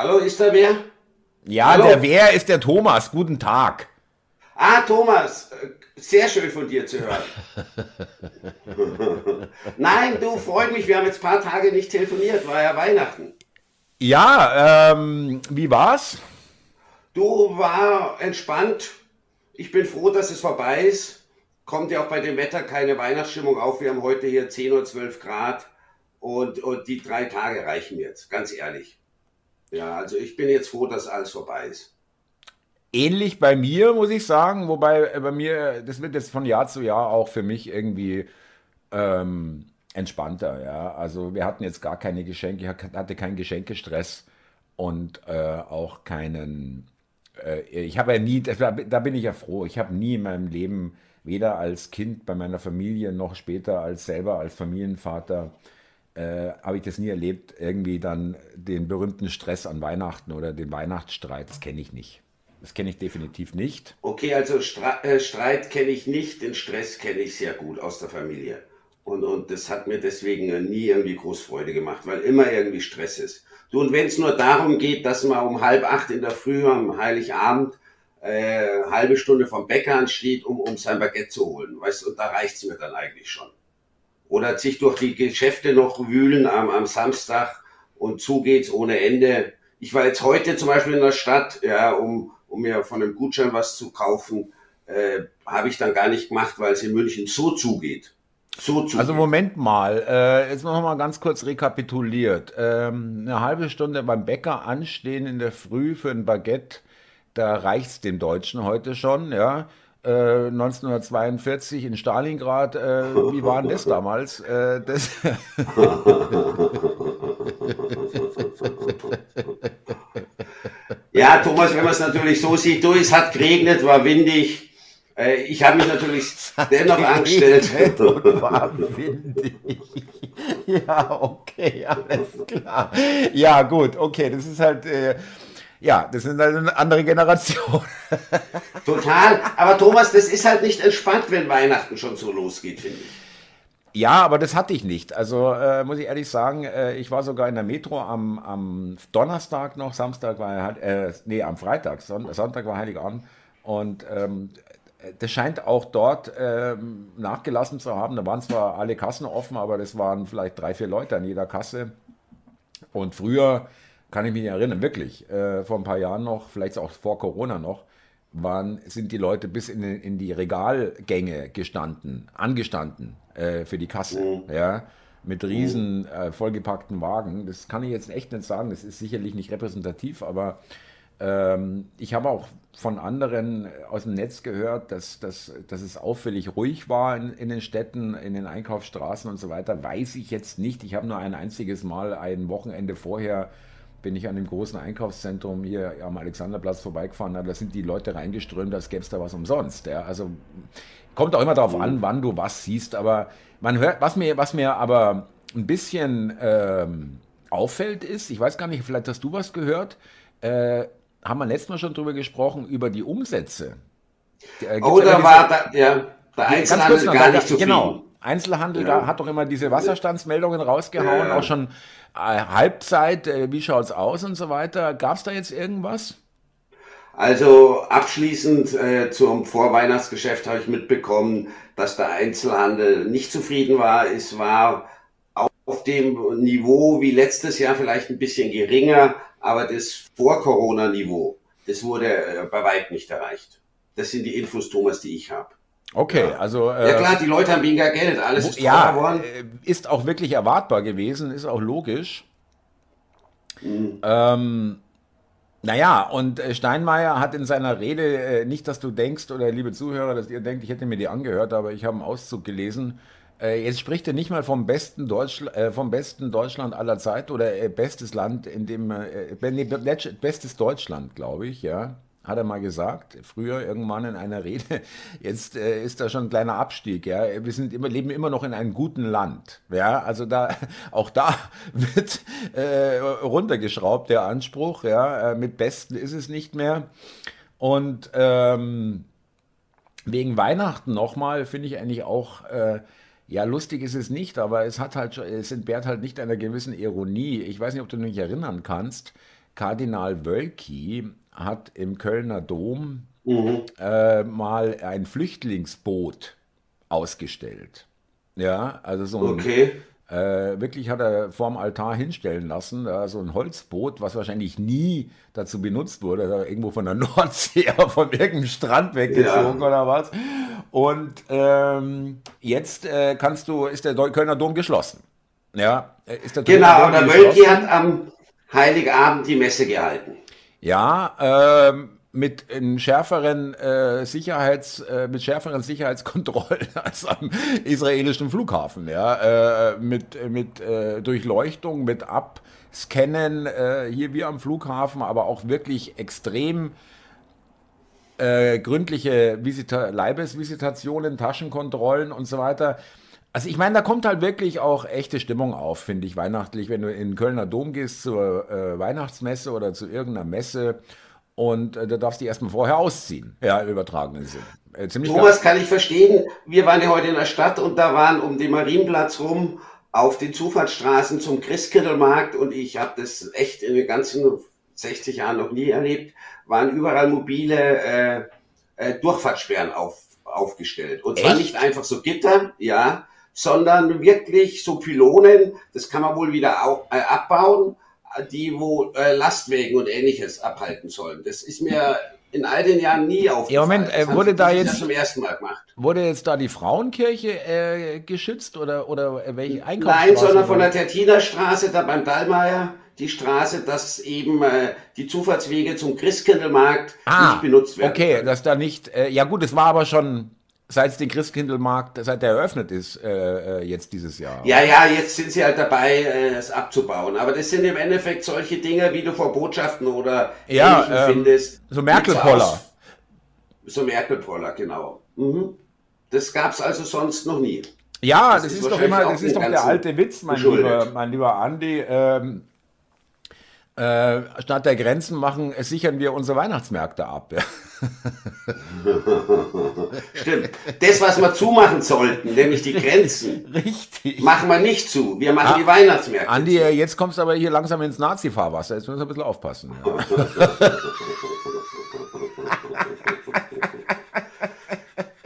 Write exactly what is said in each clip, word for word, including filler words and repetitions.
Hallo, ist da wer? Ja, hallo? Der wer ist der Thomas. Guten Tag. Ah, Thomas, sehr schön von dir zu hören. Nein, du, freut mich, wir haben jetzt ein paar Tage nicht telefoniert, war ja Weihnachten. Ja, ähm, wie war's? Du, war entspannt. Ich bin froh, dass es vorbei ist. Kommt ja auch bei dem Wetter keine Weihnachtsstimmung auf. Wir haben heute hier zehn oder zwölf Grad und, und die drei Tage reichen jetzt, ganz ehrlich. Ja, also ich bin jetzt froh, dass alles vorbei ist. Ähnlich bei mir, muss ich sagen, wobei bei mir, das wird jetzt von Jahr zu Jahr auch für mich irgendwie ähm, entspannter. Ja? Also wir hatten jetzt gar keine Geschenke, ich hatte keinen Geschenkestress und äh, auch keinen, äh, ich habe ja nie, da bin ich ja froh, ich habe nie in meinem Leben, weder als Kind bei meiner Familie noch später als selber als Familienvater, Äh, habe ich das nie erlebt, irgendwie dann den berühmten Stress an Weihnachten oder den Weihnachtsstreit, das kenne ich nicht. Das kenne ich definitiv nicht. Okay, also Stra äh, Streit kenne ich nicht, den Stress kenne ich sehr gut aus der Familie. Und, und das hat mir deswegen nie irgendwie groß Freude gemacht, weil immer irgendwie Stress ist. Du, und wenn es nur darum geht, dass man um halb acht in der Früh am Heiligabend äh, halbe Stunde vom Bäcker ansteht, um, um sein Baguette zu holen, weißt du, und da reicht es mir dann eigentlich schon. Oder sich durch die Geschäfte noch wühlen am, am Samstag und zu geht's ohne Ende. Ich war jetzt heute zum Beispiel in der Stadt, ja, um, um mir von einem Gutschein was zu kaufen, äh, habe ich dann gar nicht gemacht, weil es in München so zugeht. So zugeht. Also Moment mal, äh, jetzt noch mal ganz kurz rekapituliert. Ähm, eine halbe Stunde beim Bäcker anstehen in der Früh für ein Baguette, da reicht's dem Deutschen heute schon, ja. Äh, neunzehnhundertzweiundvierzig in Stalingrad, äh, wie war denn das damals? Äh, das ja, Thomas, wenn man es natürlich so sieht, du, es hat geregnet, war windig. Äh, ich habe mich natürlich dennoch angestellt. War windig. Ja, okay, alles klar. Ja, gut, okay, das ist halt... Äh, ja, das sind halt eine andere Generation. Total. Aber Thomas, das ist halt nicht entspannt, wenn Weihnachten schon so losgeht, finde ich. Ja, aber das hatte ich nicht. Also äh, muss ich ehrlich sagen, äh, ich war sogar in der Metro am, am Donnerstag noch, Samstag war äh, nee, am Freitag, Son Sonntag war Heiligabend. Und ähm, das scheint auch dort ähm, nachgelassen zu haben. Da waren zwar alle Kassen offen, aber das waren vielleicht drei, vier Leute an jeder Kasse. Und früher... kann ich mich erinnern, wirklich, äh, vor ein paar Jahren noch, vielleicht auch vor Corona noch, waren, sind die Leute bis in, in die Regalgänge gestanden, angestanden äh, für die Kasse, mhm. ja, mit riesen äh, vollgepackten Wagen. Das kann ich jetzt echt nicht sagen, das ist sicherlich nicht repräsentativ, aber ähm, ich habe auch von anderen aus dem Netz gehört, dass, dass, dass es auffällig ruhig war in, in den Städten, in den Einkaufsstraßen und so weiter, weiß ich jetzt nicht. Ich habe nur ein einziges Mal ein Wochenende vorher bin ich an dem großen Einkaufszentrum hier am Alexanderplatz vorbeigefahren, da sind die Leute reingeströmt, als gäbe es da was umsonst. Ja, also kommt auch immer darauf mhm. an, wann du was siehst, aber man hört, was mir, was mir aber ein bisschen ähm, auffällt ist, ich weiß gar nicht, vielleicht hast du was gehört, äh, haben wir letztes Mal schon drüber gesprochen, über die Umsätze. Äh, oh, da war da, ja, der Einzelhandel noch, gar nicht so viel. Genau. Einzelhandel ja. da hat doch immer diese Wasserstandsmeldungen rausgehauen, ja. auch schon äh, Halbzeit, äh, wie schaut's aus und so weiter. Gab's da jetzt irgendwas? Also abschließend äh, zum Vorweihnachtsgeschäft habe ich mitbekommen, dass der Einzelhandel nicht zufrieden war. Es war auf dem Niveau wie letztes Jahr vielleicht ein bisschen geringer, aber das Vor-Corona-Niveau, das wurde äh, bei weitem nicht erreicht. Das sind die Infos, Thomas, die ich habe. Okay, ja. also... Äh, ja klar, die Leute haben weniger Geld, alles ist teurer geworden. Ja, ist auch wirklich erwartbar gewesen, ist auch logisch. Mhm. Ähm, naja, und Steinmeier hat in seiner Rede, äh, nicht, dass du denkst, oder liebe Zuhörer, dass ihr denkt, ich hätte mir die angehört, aber ich habe einen Auszug gelesen. Äh, jetzt spricht er nicht mal vom besten, Deutsch, äh, vom besten Deutschland aller Zeit oder äh, bestes Land, in dem... Äh, bestes Deutschland, glaube ich, ja. Hat er mal gesagt, früher irgendwann in einer Rede, jetzt äh, ist da schon ein kleiner Abstieg. Ja? Wir sind immer, leben immer noch in einem guten Land. Ja? Also da, auch da wird äh, runtergeschraubt der Anspruch. Ja? Äh, mit Besten ist es nicht mehr. Und ähm, wegen Weihnachten nochmal finde ich eigentlich auch, äh, ja lustig ist es nicht, aber es, hat halt, es entbehrt halt nicht einer gewissen Ironie. Ich weiß nicht, ob du dich erinnern kannst, Kardinal Woelki hat im Kölner Dom mhm. äh, mal ein Flüchtlingsboot ausgestellt. Ja, also so ein, okay. äh, wirklich hat er vorm Altar hinstellen lassen, äh, so ein Holzboot, was wahrscheinlich nie dazu benutzt wurde, also irgendwo von der Nordsee, von irgendeinem Strand weggezogen ja. oder was. Und ähm, jetzt äh, kannst du, ist der Kölner Dom geschlossen. Ja, ist der genau, Dom der Woelki hat am Heiligabend die Messe gehalten. Ja, ähm, mit schärferen, äh, Sicherheits, äh, mit schärferen Sicherheitskontrollen als am israelischen Flughafen. Ja, äh, mit, mit äh, Durchleuchtung, mit Abscannen äh, hier wie am Flughafen, aber auch wirklich extrem äh, gründliche Visita- Leibesvisitationen, Taschenkontrollen und so weiter. Also ich meine, da kommt halt wirklich auch echte Stimmung auf, finde ich, weihnachtlich, wenn du in den Kölner Dom gehst zur äh, Weihnachtsmesse oder zu irgendeiner Messe und äh, da darfst du die erstmal vorher ausziehen, ja, im übertragenen Sinn. Äh, ziemlich Thomas, kann ich verstehen, wir waren ja heute in der Stadt und da waren um den Marienplatz rum auf den Zufahrtsstraßen zum Christkindlmarkt und ich habe das echt in den ganzen sechzig Jahren noch nie erlebt, waren überall mobile äh, äh, Durchfahrtssperren auf, aufgestellt. Und zwar echt? Nicht einfach so Gitter, ja, sondern wirklich so Pylonen, das kann man wohl wieder auch, äh, abbauen, die wo äh, Lastwägen und Ähnliches abhalten sollen. Das ist mir in all den Jahren nie aufgefallen. Ja, Moment, äh, wurde da jetzt zum ersten Mal gemacht. Wurde jetzt da die Frauenkirche äh, geschützt oder oder welche Einkaufsstraße? Nein, sondern von der Tertiner Straße da beim Dallmayr die Straße, dass eben äh, die Zufahrtswege zum Christkindlmarkt ah, nicht benutzt werden. Okay, kann. Dass da nicht. Äh, ja gut, es war aber schon seit es den Christkindlmarkt, seit der eröffnet ist, äh, jetzt dieses Jahr. Ja, ja, jetzt sind sie halt dabei, äh, es abzubauen. Aber das sind im Endeffekt solche Dinge, wie du vor Botschaften oder ja, Ähnlichem ähm, findest. So Merkel-Poller. So Merkel-Poller, genau. Mhm. Das gab's also sonst noch nie. Ja, das, das ist, ist doch immer, das ist doch der alte Witz, mein lieber, mein lieber Andi. Ähm, äh, statt der Grenzen machen, sichern wir unsere Weihnachtsmärkte ab, ja. Stimmt. Das, was wir zumachen sollten, nämlich die Grenzen, richtig, machen wir nicht zu. Wir machen ah, die Weihnachtsmärkte. Andi, zu. Jetzt kommst du aber hier langsam ins Nazi-Fahrwasser. Jetzt müssen wir ein bisschen aufpassen.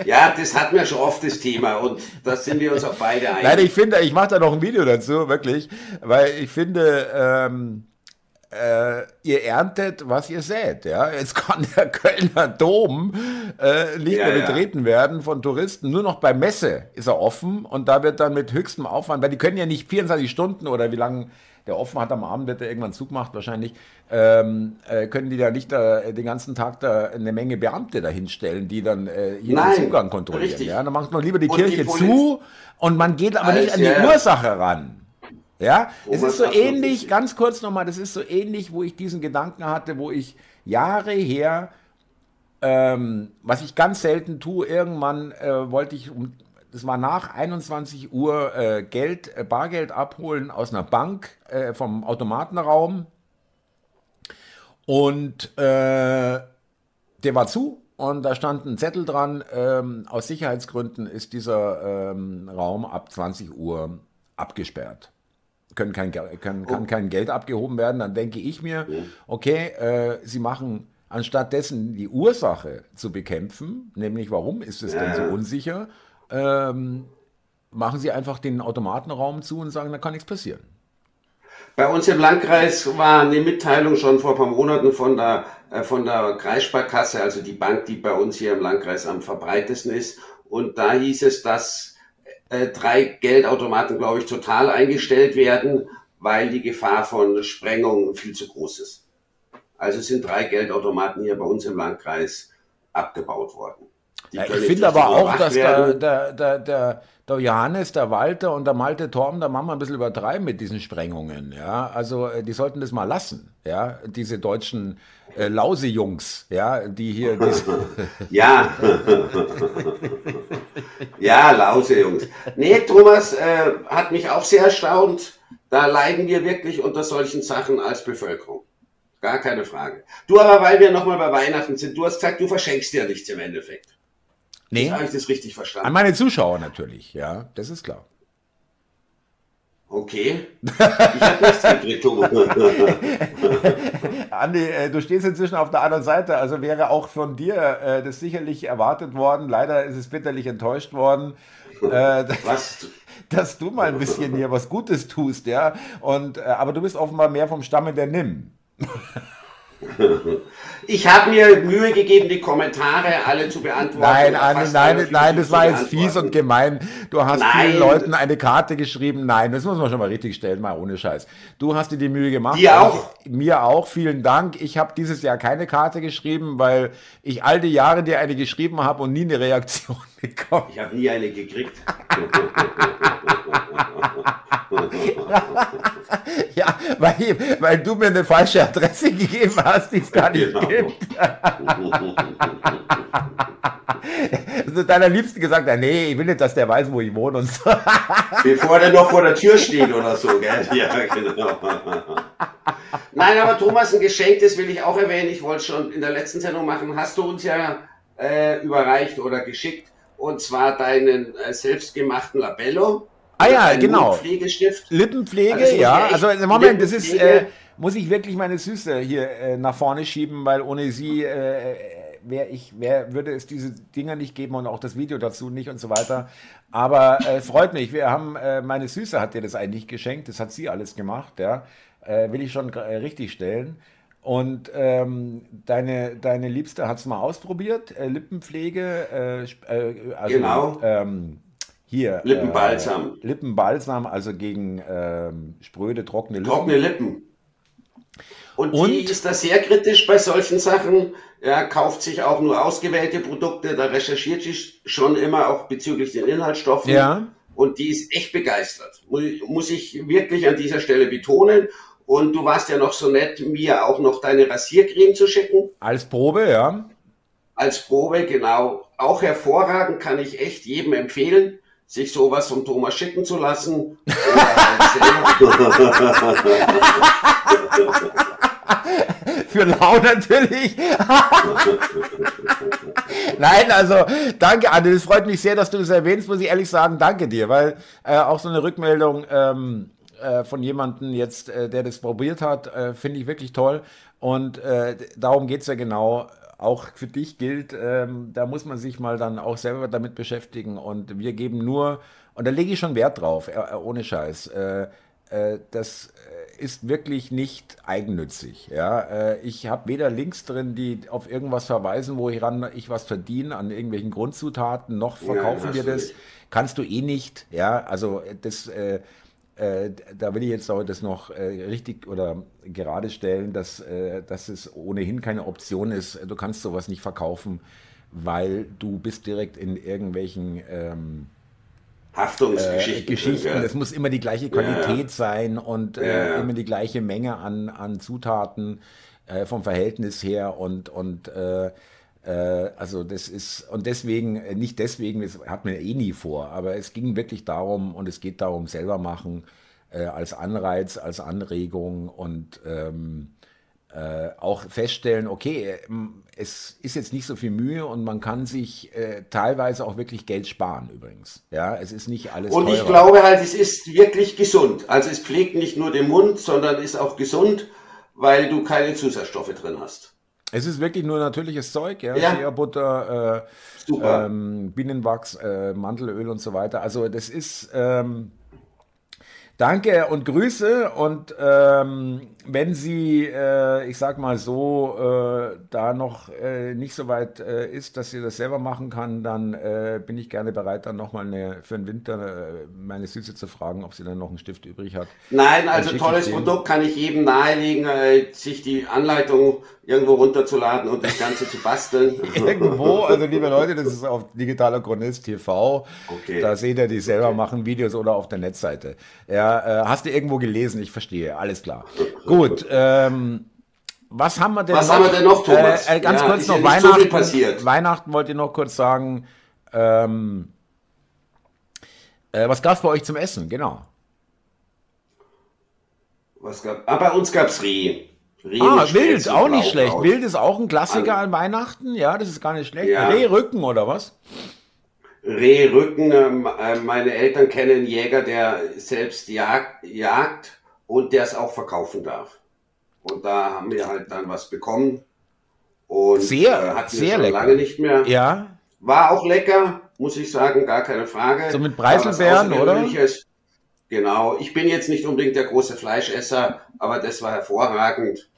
Ja, ja, das hatten wir schon oft, das Thema. Und das sind wir uns auch beide einig. Nein, ich finde, ich mache da noch ein Video dazu, wirklich. Weil ich finde... Ähm Äh, ihr erntet, was ihr sät. Ja? Jetzt kann der Kölner Dom äh, nicht ja, mehr betreten ja. werden von Touristen. Nur noch bei Messe ist er offen und da wird dann mit höchstem Aufwand, weil die können ja nicht vierundzwanzig Stunden oder wie lange der offen hat, am Abend wird er irgendwann zugemacht wahrscheinlich, ähm, äh, können die da nicht da, den ganzen Tag da eine Menge Beamte dahinstellen, die dann äh, hier Nein, den Zugang kontrollieren. Ja? Dann macht man lieber die und Kirche die zu und man geht aber Alles, nicht an die ja. Ursache ran. Ja, oh, es ist so ähnlich, ganz kurz nochmal, das ist so ähnlich, wo ich diesen Gedanken hatte, wo ich Jahre her, ähm, was ich ganz selten tue, irgendwann äh, wollte ich, um, das war nach einundzwanzig Uhr, äh, Geld, äh, Bargeld abholen aus einer Bank äh, vom Automatenraum und äh, der war zu. Und da stand ein Zettel dran, ähm, aus Sicherheitsgründen ist dieser ähm, Raum ab zwanzig Uhr abgesperrt. Können kein, können, kann kein Geld abgehoben werden, dann denke ich mir, okay, äh, sie machen, anstatt dessen die Ursache zu bekämpfen, nämlich warum ist es denn so unsicher, ähm, machen sie einfach den Automatenraum zu und sagen, da kann nichts passieren. Bei uns im Landkreis war eine Mitteilung schon vor ein paar Monaten von der, äh, von der Kreissparkasse, also die Bank, die bei uns hier im Landkreis am verbreitesten ist, und da hieß es, dass drei Geldautomaten, glaube ich, total eingestellt werden, weil die Gefahr von Sprengung viel zu groß ist. Also sind drei Geldautomaten hier bei uns im Landkreis abgebaut worden. Ja, ich finde aber auch, dass der, der, der, der, der Johannes, der Walter und der Malte Torben, da machen wir ein bisschen übertreiben mit diesen Sprengungen. Ja? Also die sollten das mal lassen, ja? Diese deutschen äh, Lausejungs, ja? Die hier... ja. ja, Lausejungs. Nee, Thomas äh, hat mich auch sehr erstaunt. Da leiden wir wirklich unter solchen Sachen als Bevölkerung. Gar keine Frage. Du aber, weil wir nochmal bei Weihnachten sind, du hast gesagt, du verschenkst dir nichts im Endeffekt. Nee. Habe ich das richtig verstanden? An meine Zuschauer natürlich, ja, das ist klar. Okay. Ich habe nichts gekriegt, Thomas. Andi, du stehst inzwischen auf der anderen Seite, also wäre auch von dir äh, das sicherlich erwartet worden. Leider ist es bitterlich enttäuscht worden. Äh, was? Dass du mal ein bisschen hier was Gutes tust, ja. Und, äh, aber du bist offenbar mehr vom Stamme der Nimm. Ich habe mir Mühe gegeben, die Kommentare alle zu beantworten. Nein, Andi, nein, nein, das war jetzt fies und gemein. Du hast nein. vielen Leuten eine Karte geschrieben. Nein, das muss man schon mal richtig stellen, mal ohne Scheiß. Du hast dir die Mühe gemacht. Dir auch. Mir auch, vielen Dank. Ich habe dieses Jahr keine Karte geschrieben, weil ich all die Jahre dir eine geschrieben habe und nie eine Reaktion bekommen. Ich habe nie eine gekriegt. Ja, weil, weil du mir eine falsche Adresse gegeben hast, die es gar nicht genau. gibt. Also deiner Liebsten gesagt, nee, ich will nicht, dass der weiß, wo ich wohne und so. Bevor der noch vor der Tür steht oder so, gell? Ja, genau. Nein, aber Thomas, ein Geschenk, das will ich auch erwähnen. Ich wollte es schon in der letzten Sendung machen. Hast du uns ja äh, überreicht oder geschickt, und zwar deinen äh, selbstgemachten Labello. Ah ja, genau. Lippenpflegestift. Lippenpflege, also ja. Also Moment, das ist, äh, muss ich wirklich meine Süße hier äh, nach vorne schieben, weil ohne sie äh, wäre ich, wär, würde es diese Dinger nicht geben und auch das Video dazu nicht und so weiter. Aber äh, freut mich. Wir haben, äh, meine Süße hat dir das eigentlich geschenkt. Das hat sie alles gemacht, ja. Äh, will ich schon äh, richtig stellen. Und ähm, deine, deine Liebste hat es mal ausprobiert. Äh, Lippenpflege. Äh, äh, also, genau. Ähm, Hier, Lippenbalsam. Äh, Lippenbalsam, also gegen äh, spröde, trockene Lippen. Trockene Lippen. Und, und die ist da sehr kritisch bei solchen Sachen. Ja, kauft sich auch nur ausgewählte Produkte, da recherchiert sie schon immer auch bezüglich den Inhaltsstoffen. Ja. Und die ist echt begeistert. Muss ich wirklich an dieser Stelle betonen. Und du warst ja noch so nett, mir auch noch deine Rasiercreme zu schicken. Als Probe, ja. Als Probe, genau. Auch hervorragend, kann ich echt jedem empfehlen, sich sowas vom Thomas schicken zu lassen. Für Lau natürlich. Nein, also danke, Andi. Es freut mich sehr, dass du das erwähnst, muss ich ehrlich sagen, danke dir, weil äh, auch so eine Rückmeldung ähm, äh, von jemandem jetzt, äh, der das probiert hat, äh, finde ich wirklich toll. Und äh, darum geht es ja genau. Auch für dich gilt, ähm, da muss man sich mal dann auch selber damit beschäftigen, und wir geben nur, und da lege ich schon Wert drauf, äh, ohne Scheiß, äh, äh, das ist wirklich nicht eigennützig. Ja? Äh, ich habe weder Links drin, die auf irgendwas verweisen, woran ich was verdiene, an irgendwelchen Grundzutaten, noch verkaufen ja, wir das, nicht. Kannst du eh nicht, ja, also das... Äh, Äh, da will ich jetzt auch das noch äh, richtig oder gerade stellen, dass, äh, dass es ohnehin keine Option ist. Du kannst sowas nicht verkaufen, weil du bist direkt in irgendwelchen ähm, Haftungsgeschichten. Äh, Geschichten. Ja. Es muss immer die gleiche Qualität ja. sein und äh, ja. immer die gleiche Menge an, an Zutaten äh, vom Verhältnis her und, und äh, also das ist, und deswegen, nicht deswegen, das hat man eh nie vor, aber es ging wirklich darum, und es geht darum, selber machen, äh, als Anreiz, als Anregung, und ähm, äh, auch feststellen, okay, es ist jetzt nicht so viel Mühe und man kann sich äh, teilweise auch wirklich Geld sparen übrigens. Ja, es ist nicht alles teurer. Und ich glaube halt, es ist wirklich gesund. Also es pflegt nicht nur den Mund, sondern ist auch gesund, weil du keine Zusatzstoffe drin hast. Es ist wirklich nur natürliches Zeug, ja, ja. Butter, äh, ähm, Bienenwachs, äh, Mandelöl und so weiter. Also das ist, ähm, danke und Grüße, und ähm, wenn Sie, äh, ich sag mal so, äh, da noch äh, nicht so weit äh, ist, dass sie das selber machen kann, dann äh, bin ich gerne bereit, dann nochmal für den Winter äh, meine Süße zu fragen, ob sie dann noch einen Stift übrig hat. Nein, also tolles Produkt, kann ich jedem nahelegen, äh, sich die Anleitung irgendwo runterzuladen und das Ganze zu basteln. Irgendwo, also liebe Leute, das ist auf Digitaler Chronist T V, okay. Da seht ihr die selber okay. machen Videos oder auf der Netzseite. Ja, äh, hast du irgendwo gelesen, ich verstehe, alles klar. Gut, ähm, was haben wir denn was noch? Was haben wir denn noch, Thomas? Äh, äh, ganz ja, kurz noch, ja, Weihnachten, so Weihnachten wollt ihr noch kurz sagen, ähm, äh, was gab es bei euch zum Essen, genau? Was gab, ah, bei uns gab es Reh. Reh ah, Wild, auch nicht schlecht. Aus. Wild ist auch ein Klassiker also, an Weihnachten. Ja, das ist gar nicht schlecht. Ja. Rehrücken oder was? Rehrücken. Äh, meine Eltern kennen einen Jäger, der selbst jagt, jagt und der es auch verkaufen darf. Und da haben wir halt dann was bekommen. Und sehr, äh, hatten sehr wir lecker. Lange nicht mehr. Ja. War auch lecker, muss ich sagen, gar keine Frage. So mit Preiselbeeren, oder? Genau. Ich bin jetzt nicht unbedingt der große Fleischesser, aber das war hervorragend.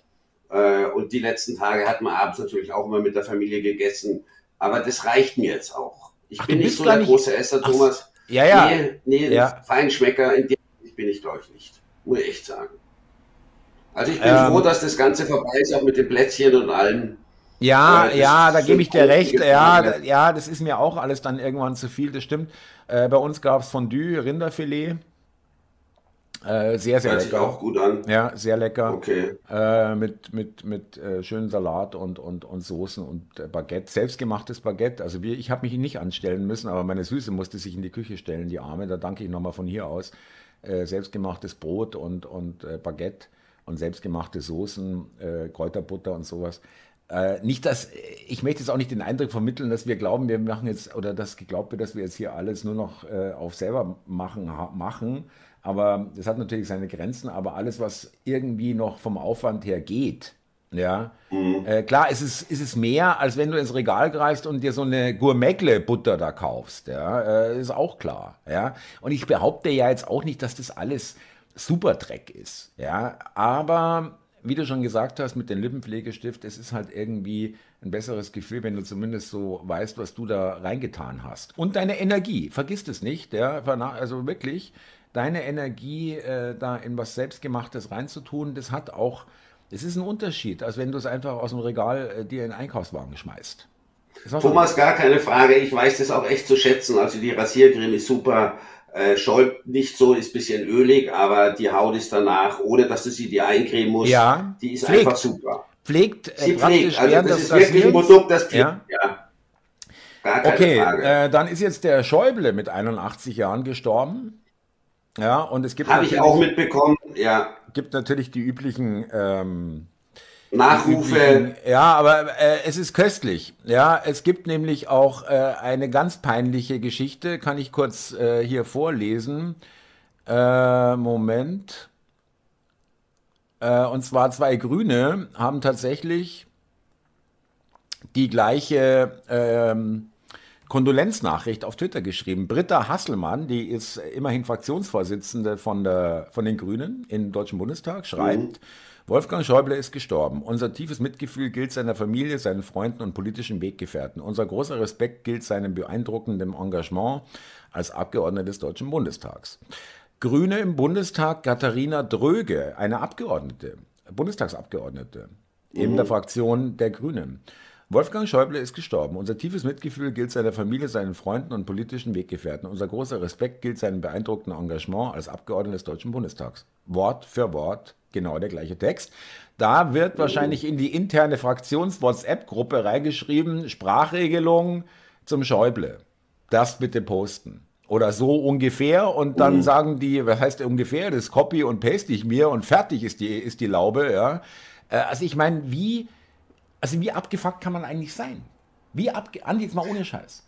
Äh, und die letzten Tage hat man abends natürlich auch immer mit der Familie gegessen. Aber das reicht mir jetzt auch. Ich Ach, bin nicht so der nicht... große Esser, Thomas. Ach, ja, ja. Nee, nee ja. Feinschmecker, in dem bin ich, glaube ich, nicht. Muss ich echt sagen. Also ich bin ähm, froh, dass das Ganze vorbei ist, auch mit den Plätzchen und allem. Ja, ja, ja da gebe ich dir recht. Ja, da, ja, das ist mir auch alles dann irgendwann zu viel, das stimmt. Äh, bei uns gab es Fondue, Rinderfilet. Äh, sehr, sehr Hört lecker. Sich auch gut an. Ja, sehr lecker. Okay. Äh, mit mit, mit äh, schönen Salat und, und, und Soßen und äh, Baguette. Selbstgemachtes Baguette. Also wir, ich habe mich nicht anstellen müssen, aber meine Süße musste sich in die Küche stellen, die Arme. Da danke ich nochmal von hier aus. Äh, selbstgemachtes Brot und, und äh, Baguette und selbstgemachte Soßen, äh, Kräuterbutter und sowas. Äh, nicht, dass, ich möchte jetzt auch nicht den Eindruck vermitteln, dass wir glauben, wir machen jetzt, oder dass geglaubt wird, dass wir jetzt hier alles nur noch äh, auf selber machen, machen. Aber das hat natürlich seine Grenzen, aber alles, was irgendwie noch vom Aufwand her geht, ja, mhm. äh, klar, es ist, ist es mehr, als wenn du ins Regal greifst und dir so eine Gourmetle-Butter da kaufst, ja, äh, ist auch klar, ja. Und ich behaupte ja jetzt auch nicht, dass das alles super Dreck ist, ja, aber wie du schon gesagt hast, mit dem Lippenpflegestift, es ist halt irgendwie ein besseres Gefühl, wenn du zumindest so weißt, was du da reingetan hast. Und deine Energie, vergiss das nicht, ja, also wirklich, deine Energie äh, da in was Selbstgemachtes reinzutun, das hat auch, das ist ein Unterschied, als wenn du es einfach aus dem Regal äh, dir in den Einkaufswagen schmeißt. Thomas, gar keine Frage, ich weiß das auch echt zu schätzen, also die Rasiercreme ist super, Äh, schäumt nicht so, ist ein bisschen ölig, aber die Haut ist danach, ohne dass du sie dir eincremen musst, ja, die ist pflegt, einfach super. Pflegt, äh, sie pflegt, also das, das ist wirklich ein Produkt, das pflegt, ja. ja. Gar keine okay, Frage. Äh, dann ist jetzt der Schäuble mit einundachtzig Jahren gestorben. Ja, und es gibt... Habe ich auch mitbekommen, ja. Gibt natürlich die üblichen... Ähm, Nachrufe. Ja, aber äh, es ist köstlich. Ja, es gibt nämlich auch äh, eine ganz peinliche Geschichte, kann ich kurz äh, hier vorlesen. Äh, Moment. Äh, und zwar zwei Grüne haben tatsächlich die gleiche ähm, Kondolenznachricht auf Twitter geschrieben. Britta Hasselmann, die ist immerhin Fraktionsvorsitzende von, der, von den Grünen im Deutschen Bundestag, schreibt... Mhm. Wolfgang Schäuble ist gestorben. Unser tiefes Mitgefühl gilt seiner Familie, seinen Freunden und politischen Weggefährten. Unser großer Respekt gilt seinem beeindruckenden Engagement als Abgeordneter des Deutschen Bundestags. Grüne im Bundestag, Katharina Dröge, eine Abgeordnete, Bundestagsabgeordnete, mhm. in der Fraktion der Grünen. Wolfgang Schäuble ist gestorben. Unser tiefes Mitgefühl gilt seiner Familie, seinen Freunden und politischen Weggefährten. Unser großer Respekt gilt seinem beeindruckenden Engagement als Abgeordneter des Deutschen Bundestags. Wort für Wort. Genau, der gleiche Text. Da wird wahrscheinlich in die interne Fraktions-WhatsApp-Gruppe reingeschrieben, Sprachregelung zum Schäuble. Das bitte posten. Oder so ungefähr. Und dann mhm. sagen die, was heißt ungefähr? Das copy und paste ich mir und fertig ist die, ist die Laube. Ja. Also ich meine, wie, also wie abgefuckt kann man eigentlich sein? Wie abge... Andi, jetzt mal ohne Scheiß.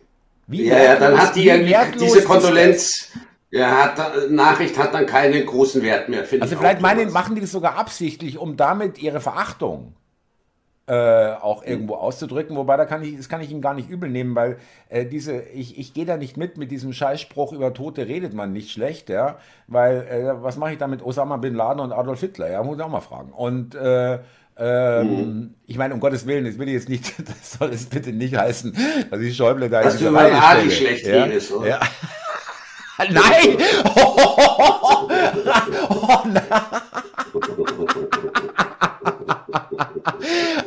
Wie ja, wertlos, dann hat die ja diese Kondolenz... Ja, hat, Nachricht hat dann keinen großen Wert mehr, finde ich. Also vielleicht meinen, machen die das sogar absichtlich, um damit ihre Verachtung äh, auch irgendwo mhm. auszudrücken. Wobei, da kann ich, das kann ich ihm gar nicht übel nehmen, weil äh, diese, ich, ich gehe da nicht mit, mit diesem Scheißspruch, über Tote redet man nicht schlecht, ja. Weil, äh, was mache ich da mit Osama bin Laden und Adolf Hitler? Ja, muss ich auch mal fragen. Und äh, Ähm, mhm. ich meine, um Gottes Willen, das will ich jetzt nicht, das soll es bitte nicht heißen, dass ich Schäuble da jetzt über Adi schlecht redest, oder? Ja. Nein! Oh, oh, oh, oh, oh,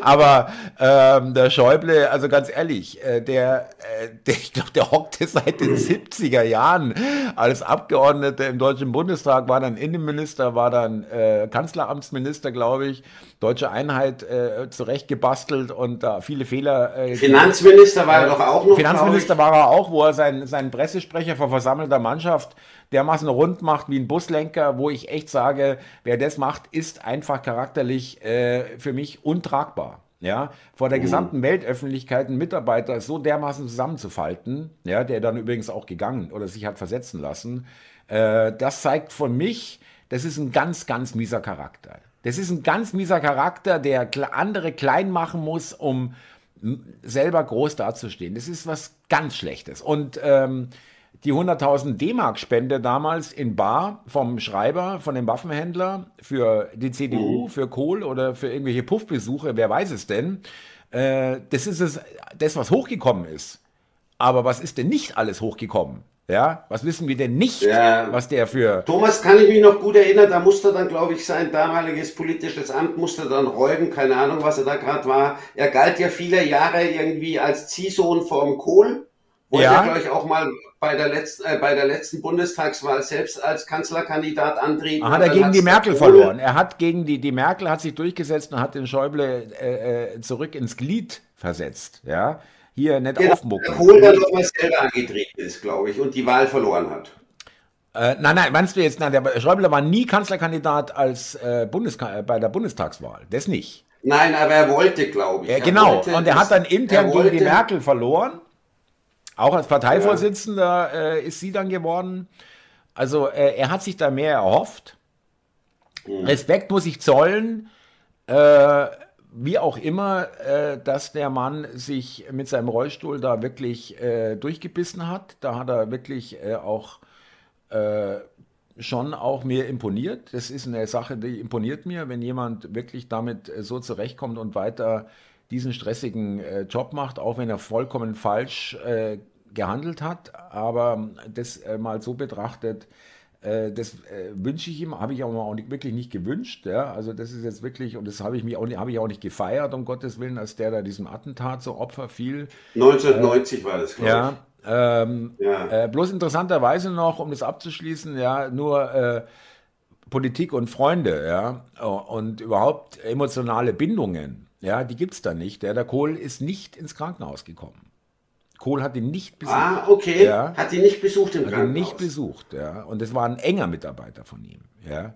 aber ähm, der Schäuble, also ganz ehrlich, äh, der, äh, der, ich glaube, der hockte seit den siebziger Jahren als Abgeordneter im Deutschen Bundestag, war dann Innenminister, war dann äh, Kanzleramtsminister, glaube ich, Deutsche Einheit äh, zurechtgebastelt und da äh, viele Fehler. Äh, Finanzminister war er doch auch noch. Finanzminister war er auch, wo er seinen, seinen Pressesprecher vor versammelter Mannschaft dermaßen rund macht wie ein Buslenker, wo ich echt sage, wer das macht, ist einfach charakterlich äh, für mich untragbar. Ja, vor der gesamten Weltöffentlichkeit einen Mitarbeiter so dermaßen zusammenzufalten, ja, der dann übrigens auch gegangen oder sich hat versetzen lassen, äh, das zeigt von mich, das ist ein ganz, ganz mieser Charakter. Das ist ein ganz mieser Charakter, der andere klein machen muss, um selber groß dazustehen. Das ist was ganz Schlechtes. Und ähm, die hunderttausend D-Mark-Spende damals in bar vom Schreiber, von dem Waffenhändler für die C D U, für Kohl oder für irgendwelche Puffbesuche, wer weiß es denn, äh, das ist es, das, was hochgekommen ist. Aber was ist denn nicht alles hochgekommen? Ja, was wissen wir denn nicht, ja, was der für... Thomas, kann ich mich noch gut erinnern, da musste dann, glaube ich, sein damaliges politisches Amt, musste dann räumen, keine Ahnung, was er da gerade war. Er galt ja viele Jahre irgendwie als Ziehsohn vom Kohl. Wollte ja, glaube ich, auch mal bei der letzten, äh, bei der letzten Bundestagswahl selbst als Kanzlerkandidat antreten. Hat er gegen die Merkel verloren. Er hat gegen die, die Merkel hat sich durchgesetzt und hat den Schäuble äh, zurück ins Glied versetzt, ja. Hier nicht genau, aufmucken. Obwohl er nochmal selber angetreten ist, glaube ich, und die Wahl verloren hat. Äh, nein, nein, meinst du jetzt, nein, der Schäuble war nie Kanzlerkandidat als äh, Bundeska bei der Bundestagswahl, das nicht. Nein, aber er wollte, glaube ich. Äh, genau, wollte, und er hat dann intern gegen die Merkel verloren, auch als Parteivorsitzender ja. äh, ist sie dann geworden. Also äh, er hat sich da mehr erhofft. Hm. Respekt muss ich zollen, äh, wie auch immer, äh, dass der Mann sich mit seinem Rollstuhl da wirklich äh, durchgebissen hat. Da hat er wirklich äh, auch äh, schon auch mir imponiert. Das ist eine Sache, die imponiert mir, wenn jemand wirklich damit äh, so zurechtkommt und weiter diesen stressigen äh, Job macht, auch wenn er vollkommen falsch äh, gehandelt hat. Aber das äh, mal so betrachtet, das wünsche ich ihm, habe ich auch mal wirklich nicht gewünscht. Ja? Also das ist jetzt wirklich, und das habe ich mich auch nicht, habe ich auch nicht gefeiert, um Gottes Willen, als der da diesem Attentat so Opfer fiel. neunzehnhundertneunzig äh, war das, glaube ja, ich. Ähm, ja. Äh, bloß interessanterweise noch, um das abzuschließen, ja, nur äh, Politik und Freunde, ja, und überhaupt emotionale Bindungen, ja, die gibt es da nicht. Ja? Der Kohl ist nicht ins Krankenhaus gekommen. Kohl hat ihn nicht besucht. Ah, okay. Ja. Hat ihn nicht besucht im hat Krankenhaus. Hat ihn nicht besucht, ja. Und es war ein enger Mitarbeiter von ihm, ja.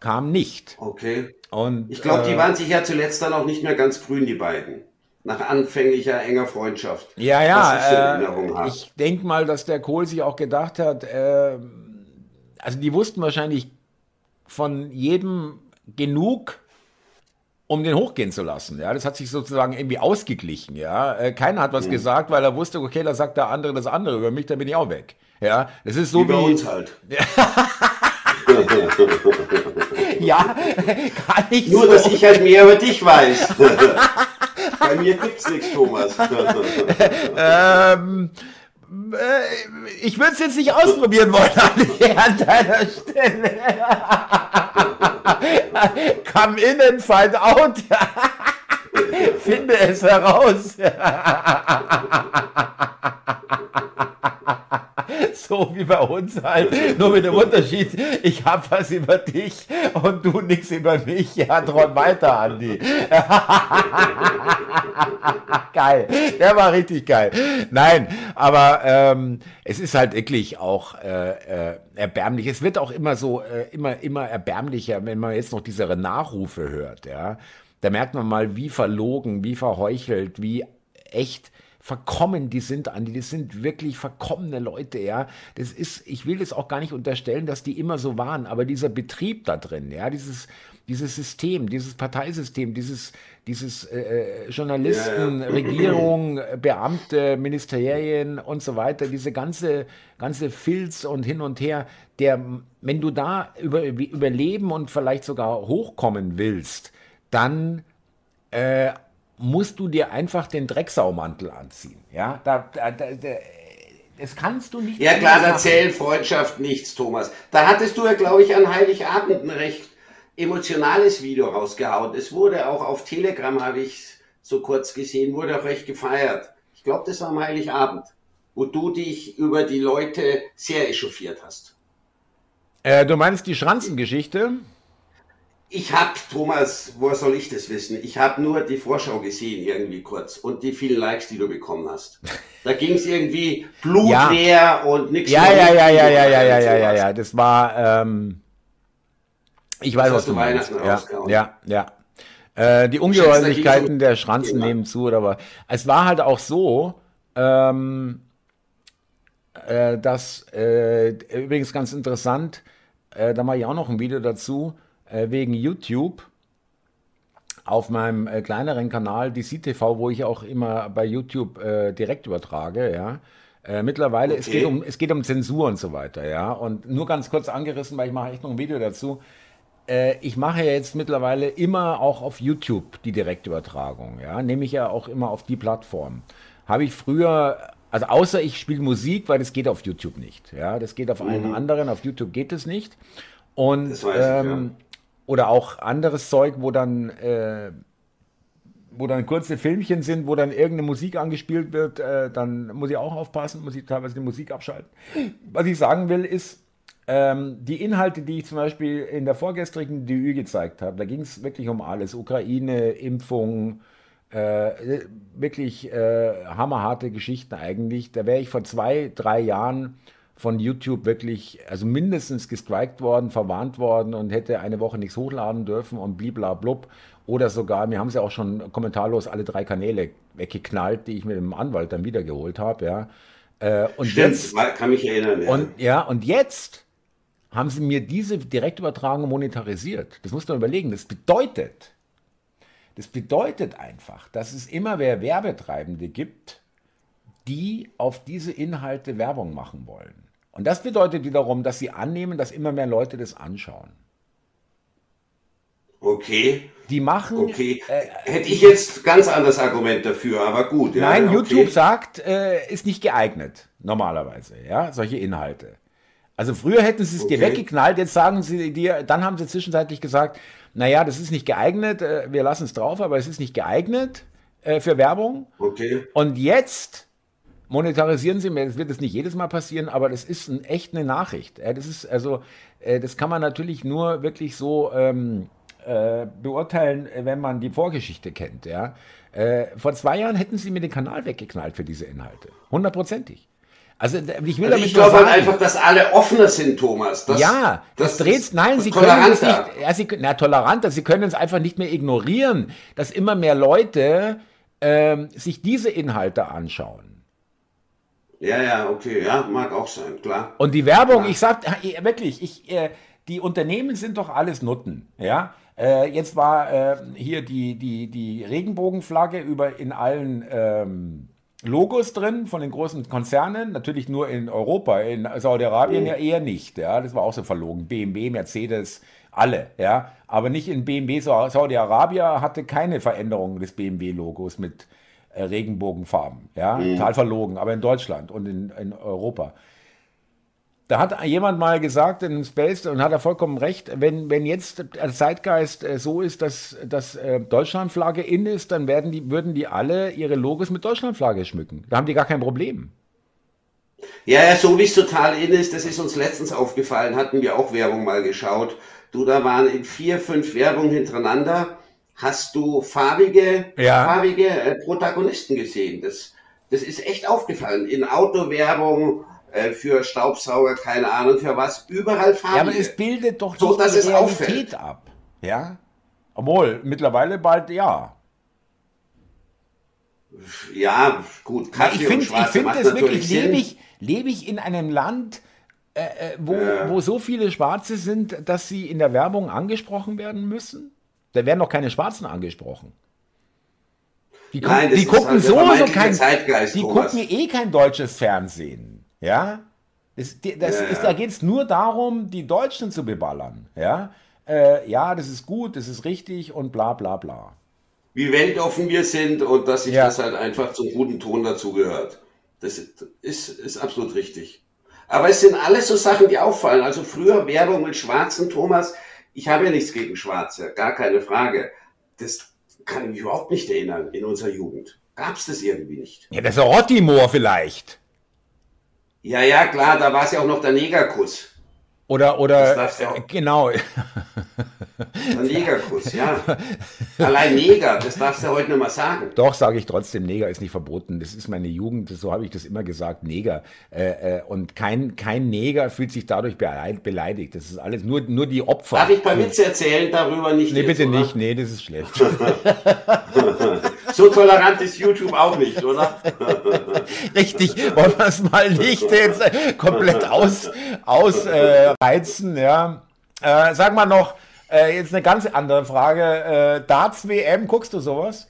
Kam nicht. Okay. Und ich glaube, äh, die waren sich ja zuletzt dann auch nicht mehr ganz grün, die beiden. Nach anfänglicher enger Freundschaft. Ja, ja. Äh, ich denke mal, dass der Kohl sich auch gedacht hat, äh, also die wussten wahrscheinlich von jedem genug, um den hochgehen zu lassen, ja, das hat sich sozusagen irgendwie ausgeglichen, ja, keiner hat was mhm. gesagt, weil er wusste, okay, da sagt der andere das andere über mich, dann bin ich auch weg, ja, das ist so wie... wie bei uns halt. Ja, kann ich nur, so. Dass ich halt mehr über dich weiß. Bei mir gibt's nichts, Thomas. ähm... Ich würde es jetzt nicht ausprobieren wollen, Andi, an deiner Stelle. Come in and find out. Finde es heraus. So wie bei uns halt, nur mit dem Unterschied, ich habe was über dich und du nichts über mich. Ja, träum weiter, Andi. Geil, der war richtig geil. Nein, aber ähm, es ist halt wirklich auch äh, äh, erbärmlich. Es wird auch immer so, äh, immer, immer erbärmlicher, wenn man jetzt noch diese Nachrufe hört. Ja, da merkt man mal, wie verlogen, wie verheuchelt, wie echt verkommen die sind, Andi. Das sind wirklich verkommene Leute, ja. Das ist, ich will das auch gar nicht unterstellen, dass die immer so waren, aber dieser Betrieb da drin, ja, dieses, dieses System, dieses Parteisystem, dieses, dieses äh, Journalisten, ja, ja. Regierung, Beamte, Ministerien und so weiter, diese ganze, ganze Filz und hin und her, der, wenn du da über, überleben und vielleicht sogar hochkommen willst, dann, äh, musst du dir einfach den Drecksaumantel anziehen. Ja, da, da, da, das kannst du nicht. Ja klar, da zählt Freundschaft nichts, Thomas. Da hattest du ja, glaube ich, an Heiligabend ein recht emotionales Video rausgehauen. Es wurde auch auf Telegram, habe ich so kurz gesehen, wurde auch recht gefeiert. Ich glaube, das war am Heiligabend, wo du dich über die Leute sehr echauffiert hast. Äh, du meinst die Schranzengeschichte? Ich habe, Thomas, woher soll ich das wissen? Ich habe nur die Vorschau gesehen, irgendwie kurz. Und die vielen Likes, die du bekommen hast. Da ging es irgendwie blutleer und nichts mehr. Ja, ja, ja, ja, ja, ja, ja, ja, ja, ja. Das war, ähm, ich weiß, was du meinst. Ja, ja, ja. Äh, die Ungeheuerlichkeiten der Schranzen nehmen zu, oder was? Es war halt auch so, ähm, äh, dass, äh, übrigens ganz interessant, äh, da mache ich auch noch ein Video dazu, wegen YouTube, auf meinem äh, kleineren Kanal D C T V, wo ich auch immer bei YouTube äh, direkt übertrage, ja. Äh, mittlerweile, okay. es, geht um, es geht um Zensur und so weiter, ja. Und nur ganz kurz angerissen, weil ich mache echt noch ein Video dazu. Äh, ich mache ja jetzt mittlerweile immer auch auf YouTube die Direktübertragung, ja. Nehme ich ja auch immer auf die Plattform. Habe ich früher, also außer ich spiele Musik, weil das geht auf YouTube nicht, ja. Das geht auf mhm. einen anderen, auf YouTube geht es nicht. Und, das weiß ich, ähm, ja. Oder auch anderes Zeug, wo dann, äh, wo dann kurze Filmchen sind, wo dann irgendeine Musik angespielt wird, äh, dann muss ich auch aufpassen, muss ich teilweise die Musik abschalten. Was ich sagen will, ist, ähm, die Inhalte, die ich zum Beispiel in der vorgestrigen D Ü gezeigt habe, da ging es wirklich um alles, Ukraine, Impfung, äh, wirklich äh, hammerharte Geschichten eigentlich. Da wäre ich vor zwei, drei Jahren von YouTube wirklich, also mindestens gestrikt worden, verwarnt worden und hätte eine Woche nichts hochladen dürfen und bliblablub. Oder sogar, wir haben es ja auch schon kommentarlos alle drei Kanäle weggeknallt, die ich mit dem Anwalt dann wiedergeholt habe. Ja. Äh, und Stimmt, jetzt, kann mich erinnern. Ja. Und, ja, und jetzt haben sie mir diese Direktübertragung monetarisiert. Das muss man überlegen. Das bedeutet, das bedeutet einfach, dass es immer mehr Werbetreibende gibt, die auf diese Inhalte Werbung machen wollen. Und das bedeutet wiederum, dass sie annehmen, dass immer mehr Leute das anschauen. Okay. Die machen... Okay. Äh, hätte ich jetzt ganz anderes Argument dafür, aber gut. Ja, nein, okay. YouTube sagt, äh, ist nicht geeignet, normalerweise, ja, solche Inhalte. Also früher hätten sie es okay. dir weggeknallt, jetzt sagen sie dir, dann haben sie zwischenzeitlich gesagt, naja, das ist nicht geeignet, äh, wir lassen es drauf, aber es ist nicht geeignet äh, für Werbung. Okay. Und jetzt... monetarisieren Sie mir, das wird es nicht jedes Mal passieren, aber das ist ein, echt eine Nachricht. Das ist also, das kann man natürlich nur wirklich so ähm, äh, beurteilen, wenn man die Vorgeschichte kennt. Ja? Äh, vor zwei Jahren hätten Sie mir den Kanal weggeknallt für diese Inhalte, hundertprozentig. Also ich will also damit ich glaube sagen, einfach, dass alle offener sind, Thomas. Das, ja, das, das dreht nein, Sie können es nicht, ja, Sie, na, toleranter, Sie können es einfach nicht mehr ignorieren, dass immer mehr Leute ähm, sich diese Inhalte anschauen. Ja, ja, okay, ja, mag auch sein, klar. Und die Werbung, ja. ich sag, wirklich, ich, äh, die Unternehmen sind doch alles Nutten, ja. Äh, jetzt war äh, hier die, die, die Regenbogenflagge über in allen ähm, Logos drin von den großen Konzernen, natürlich nur in Europa, in Saudi-Arabien mhm. ja eher nicht, ja, das war auch so verlogen, B M W, Mercedes, alle, ja, aber nicht in B M W, Saudi-Arabien hatte keine Veränderung des B M W-Logos mit Regenbogenfarben, ja, mhm. total verlogen, aber in Deutschland und in, in Europa. Da hat jemand mal gesagt in Space, und hat er vollkommen recht, wenn, wenn jetzt der Zeitgeist so ist, dass, dass Deutschlandflagge in ist, dann werden die, würden die alle ihre Logos mit Deutschlandflagge schmücken. Da haben die gar kein Problem. Ja, ja, so wie es total in ist, das ist uns letztens aufgefallen, hatten wir auch Werbung mal geschaut. Du, da waren in vier, fünf Werbungen hintereinander, hast du farbige, ja. farbige äh, Protagonisten gesehen. Das, das ist echt aufgefallen. In Autowerbung, äh, für Staubsauger, keine Ahnung für was, überall farbige. Ja, aber es bildet doch so, dass es auffällt ab. Ja? Obwohl, mittlerweile bald, ja. Ja, gut. Kaffee ich finde find das wirklich, lebe ich, lebe ich in einem Land, äh, wo, ja. wo so viele Schwarze sind, dass sie in der Werbung angesprochen werden müssen? Da werden noch keine Schwarzen angesprochen. Die, gu Nein, die gucken halt so, so kein, Zeitgeist, die Thomas. gucken eh kein deutsches Fernsehen, ja. Das, das ja. Ist, da geht es nur darum, die Deutschen zu beballern, ja. Äh, ja, das ist gut, das ist richtig und bla bla bla. Wie weltoffen wir sind und dass sich ja. das halt einfach zum guten Ton dazu gehört. Das ist, ist absolut richtig. Aber es sind alles so Sachen, die auffallen. Also früher Werbung mit Schwarzen, Thomas. Ich habe ja nichts gegen Schwarze, gar keine Frage. Das kann ich mich überhaupt nicht erinnern in unserer Jugend. Gab es das irgendwie nicht? Ja, das Rottimor vielleicht. Ja, ja, klar, da war es ja auch noch der Negerkuss. Oder, oder, ja auch, genau. Der Negerkuss, ja. Allein Neger, das darfst du heute nicht mal sagen. Doch, sage ich trotzdem, Neger ist nicht verboten. Das ist meine Jugend, so habe ich das immer gesagt, Neger. Äh, äh, und kein, kein Neger fühlt sich dadurch beleidigt. Das ist alles nur, nur die Opfer. Darf ich mal Witze erzählen darüber nicht? Nee, jetzt, bitte oder? nicht. Nee, das ist schlecht. So tolerant ist YouTube auch nicht, oder? Richtig, wollen wir es mal nicht jetzt komplett aus, aus äh, reizen, ja. Äh, sag mal noch, Äh, jetzt eine ganz andere Frage. Äh, Darts-W M, guckst du sowas?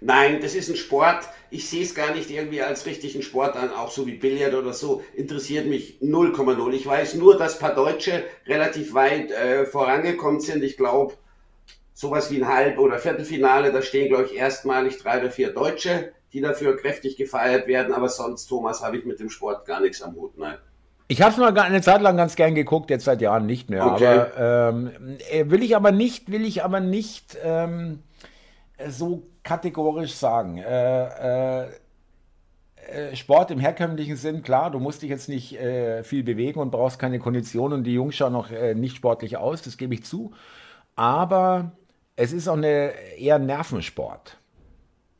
Nein, das ist ein Sport. Ich sehe es gar nicht irgendwie als richtigen Sport an, auch so wie Billard oder so. Interessiert mich null Komma null. Ich weiß nur, dass ein paar Deutsche relativ weit äh, vorangekommen sind. Ich glaube, sowas wie ein Halb- oder Viertelfinale, da stehen, glaube ich, erstmalig drei oder vier Deutsche, die dafür kräftig gefeiert werden. Aber sonst, Thomas, habe ich mit dem Sport gar nichts am Hut, nein. Ich habe es mal eine Zeit lang ganz gern geguckt, jetzt seit Jahren nicht mehr. Okay. Aber ähm, will ich aber nicht, will ich aber nicht ähm, so kategorisch sagen. Äh, äh, Sport im herkömmlichen Sinn, klar, du musst dich jetzt nicht äh, viel bewegen und brauchst keine Kondition und die Jungs schauen noch äh, nicht sportlich aus, das gebe ich zu. Aber es ist auch eine eher Nervensport.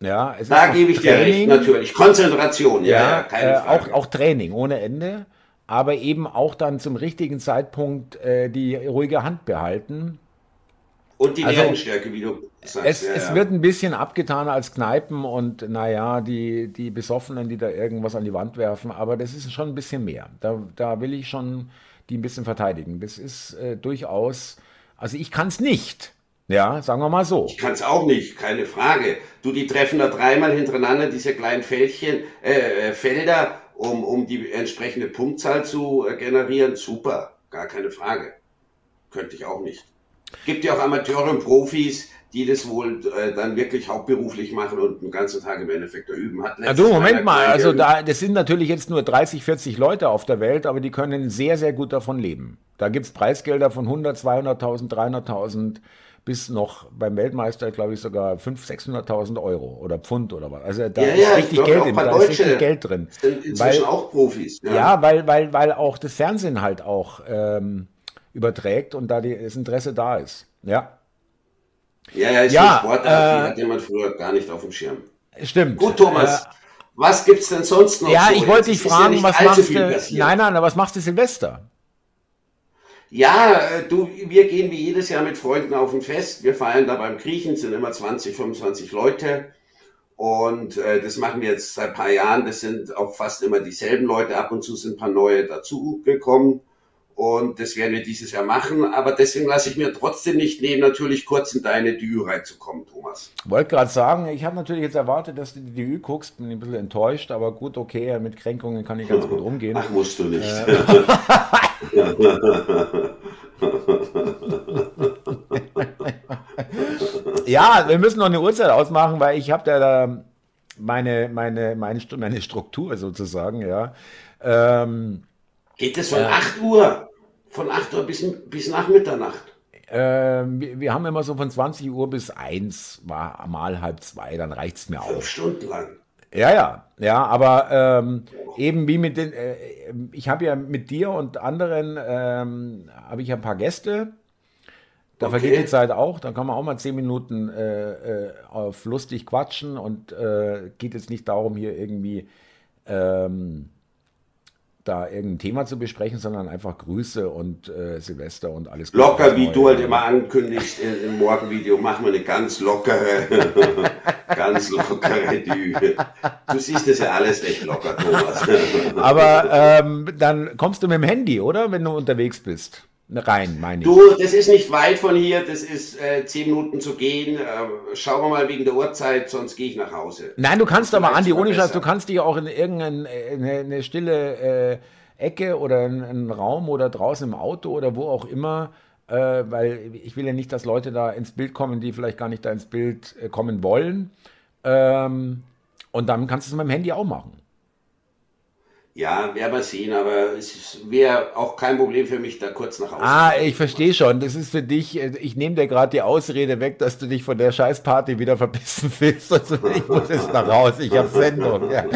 Ja, es da ist gebe ich dir recht, natürlich. Konzentration, ja, ja keine äh, Frage. Auch, auch Training ohne Ende. Aber eben auch dann zum richtigen Zeitpunkt äh, die ruhige Hand behalten. Und die also, Nervenstärke, wie du sagst. Es, ja, es ja. wird ein bisschen abgetan als Kneipen und naja, die, die Besoffenen, die da irgendwas an die Wand werfen. Aber das ist schon ein bisschen mehr. Da, da will ich schon die ein bisschen verteidigen. Das ist äh, durchaus, also ich kann es nicht. Ja, sagen wir mal so. Ich kann es auch nicht, keine Frage. Du, die treffen da dreimal hintereinander diese kleinen Fältchen, äh, Felder, Um, um die entsprechende Punktzahl zu äh, generieren, super, gar keine Frage. Könnte ich auch nicht. Gibt ja auch Amateure und Profis, die das wohl äh, dann wirklich hauptberuflich machen und den ganzen Tag im Endeffekt da üben. Hat also Moment mal, also da, das sind natürlich jetzt nur dreißig, vierzig Leute auf der Welt, aber die können sehr, sehr gut davon leben. Da gibt es Preisgelder von hundert, zweihunderttausend, dreihunderttausend bis noch beim Weltmeister, glaube ich, sogar fünfhunderttausend, sechshunderttausend Euro oder Pfund oder was. Also da, ja, ist, ja, richtig Geld in, da ist richtig Geld drin. Sind inzwischen weil, auch Profis. Ja, ja weil, weil, weil auch das Fernsehen halt auch ähm, überträgt und da die, das Interesse da ist. Ja, ja, ja, ist ja, ein Sportart, äh, hat jemand früher gar nicht auf dem Schirm. Stimmt. Gut, Thomas, äh, was gibt es denn sonst noch? Ja, so? ich wollte dich fragen, ja was machst du? Nein, nein, aber was machst du Silvester? Ja, du, wir gehen wie jedes Jahr mit Freunden auf ein Fest. Wir feiern da beim Griechen, sind immer zwanzig, fünfundzwanzig Leute. Und äh, das machen wir jetzt seit ein paar Jahren. Das sind auch fast immer dieselben Leute. Ab und zu sind ein paar neue dazugekommen. Und das werden wir dieses Jahr machen. Aber deswegen lasse ich mir trotzdem nicht nehmen, natürlich kurz in deine D Ü reinzukommen, Thomas. Wollte gerade sagen, ich habe natürlich jetzt erwartet, dass du die D Ü guckst. Bin ein bisschen enttäuscht, aber gut, okay, mit Kränkungen kann ich ganz gut umgehen. Ach, musst du nicht. Äh, ja, wir müssen noch eine Uhrzeit ausmachen, weil ich habe da, da meine, meine, meine, meine Struktur sozusagen, ja. Ähm, Geht es von äh, acht Uhr? Von acht Uhr bis, bis nach Mitternacht? Äh, wir, wir haben immer so von zwanzig Uhr bis eins, war mal halb zwei, dann reicht es mir auch. Fünf Stunden lang. Ja, ja, ja, aber ähm, eben wie mit den, äh, ich habe ja mit dir und anderen, ähm, habe ich ja ein paar Gäste, da okay. vergeht die Zeit auch, dann kann man auch mal zehn Minuten äh, auf lustig quatschen und äh, geht jetzt nicht darum, hier irgendwie ähm, da irgendein Thema zu besprechen, sondern einfach Grüße und äh, Silvester und alles. Locker, wie du halt immer ankündigst äh, im Morgenvideo, machen wir eine ganz lockere, ganz lockere Dübe. Du siehst das ja alles echt locker, Thomas. Aber ähm, dann kommst du mit dem Handy, oder? Wenn du unterwegs bist. Rein, meine ich. Du, das ist nicht weit von hier, das ist äh, zehn Minuten zu gehen. Äh, schauen wir mal wegen der Uhrzeit, sonst gehe ich nach Hause. Nein, du kannst aber, Andi, ohne Scheiß, du kannst dich auch in irgendeine stille äh, Ecke oder einen Raum oder draußen im Auto oder wo auch immer, äh, weil ich will ja nicht, dass Leute da ins Bild kommen, die vielleicht gar nicht da ins Bild äh, kommen wollen. Ähm, und dann kannst du es mit dem Handy auch machen. Ja, werden wir sehen, aber es wäre auch kein Problem für mich, da kurz nach Hause zu gehen. Ah, ich verstehe schon. Das ist für dich, ich nehme dir gerade die Ausrede weg, dass du dich von der Scheißparty wieder verbissen willst. Also ich muss jetzt nach raus, ich habe Sendung. Ja.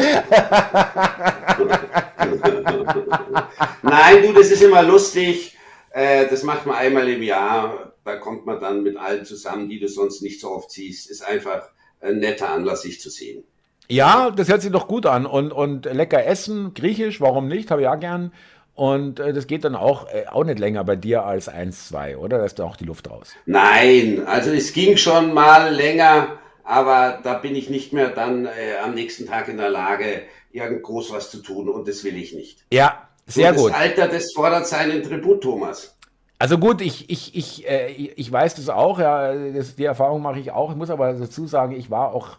Nein, du, das ist immer lustig. Das macht man einmal im Jahr. Da kommt man dann mit allen zusammen, die du sonst nicht so oft siehst. Ist einfach ein netter Anlass, sich zu sehen. Ja, das hört sich doch gut an und, und lecker essen, griechisch, warum nicht, habe ich ja gern. Und äh, das geht dann auch, äh, auch nicht länger bei dir als eins, zwei, oder? Da ist da auch die Luft raus. Nein, also es ging schon mal länger, aber da bin ich nicht mehr dann äh, am nächsten Tag in der Lage, irgend groß was zu tun und das will ich nicht. Ja, sehr gut. Das Alter, das fordert seinen Tribut, Thomas. Also gut, ich, ich, ich, äh, ich weiß das auch, ja, das, die Erfahrung mache ich auch. Ich muss aber dazu sagen, ich war auch,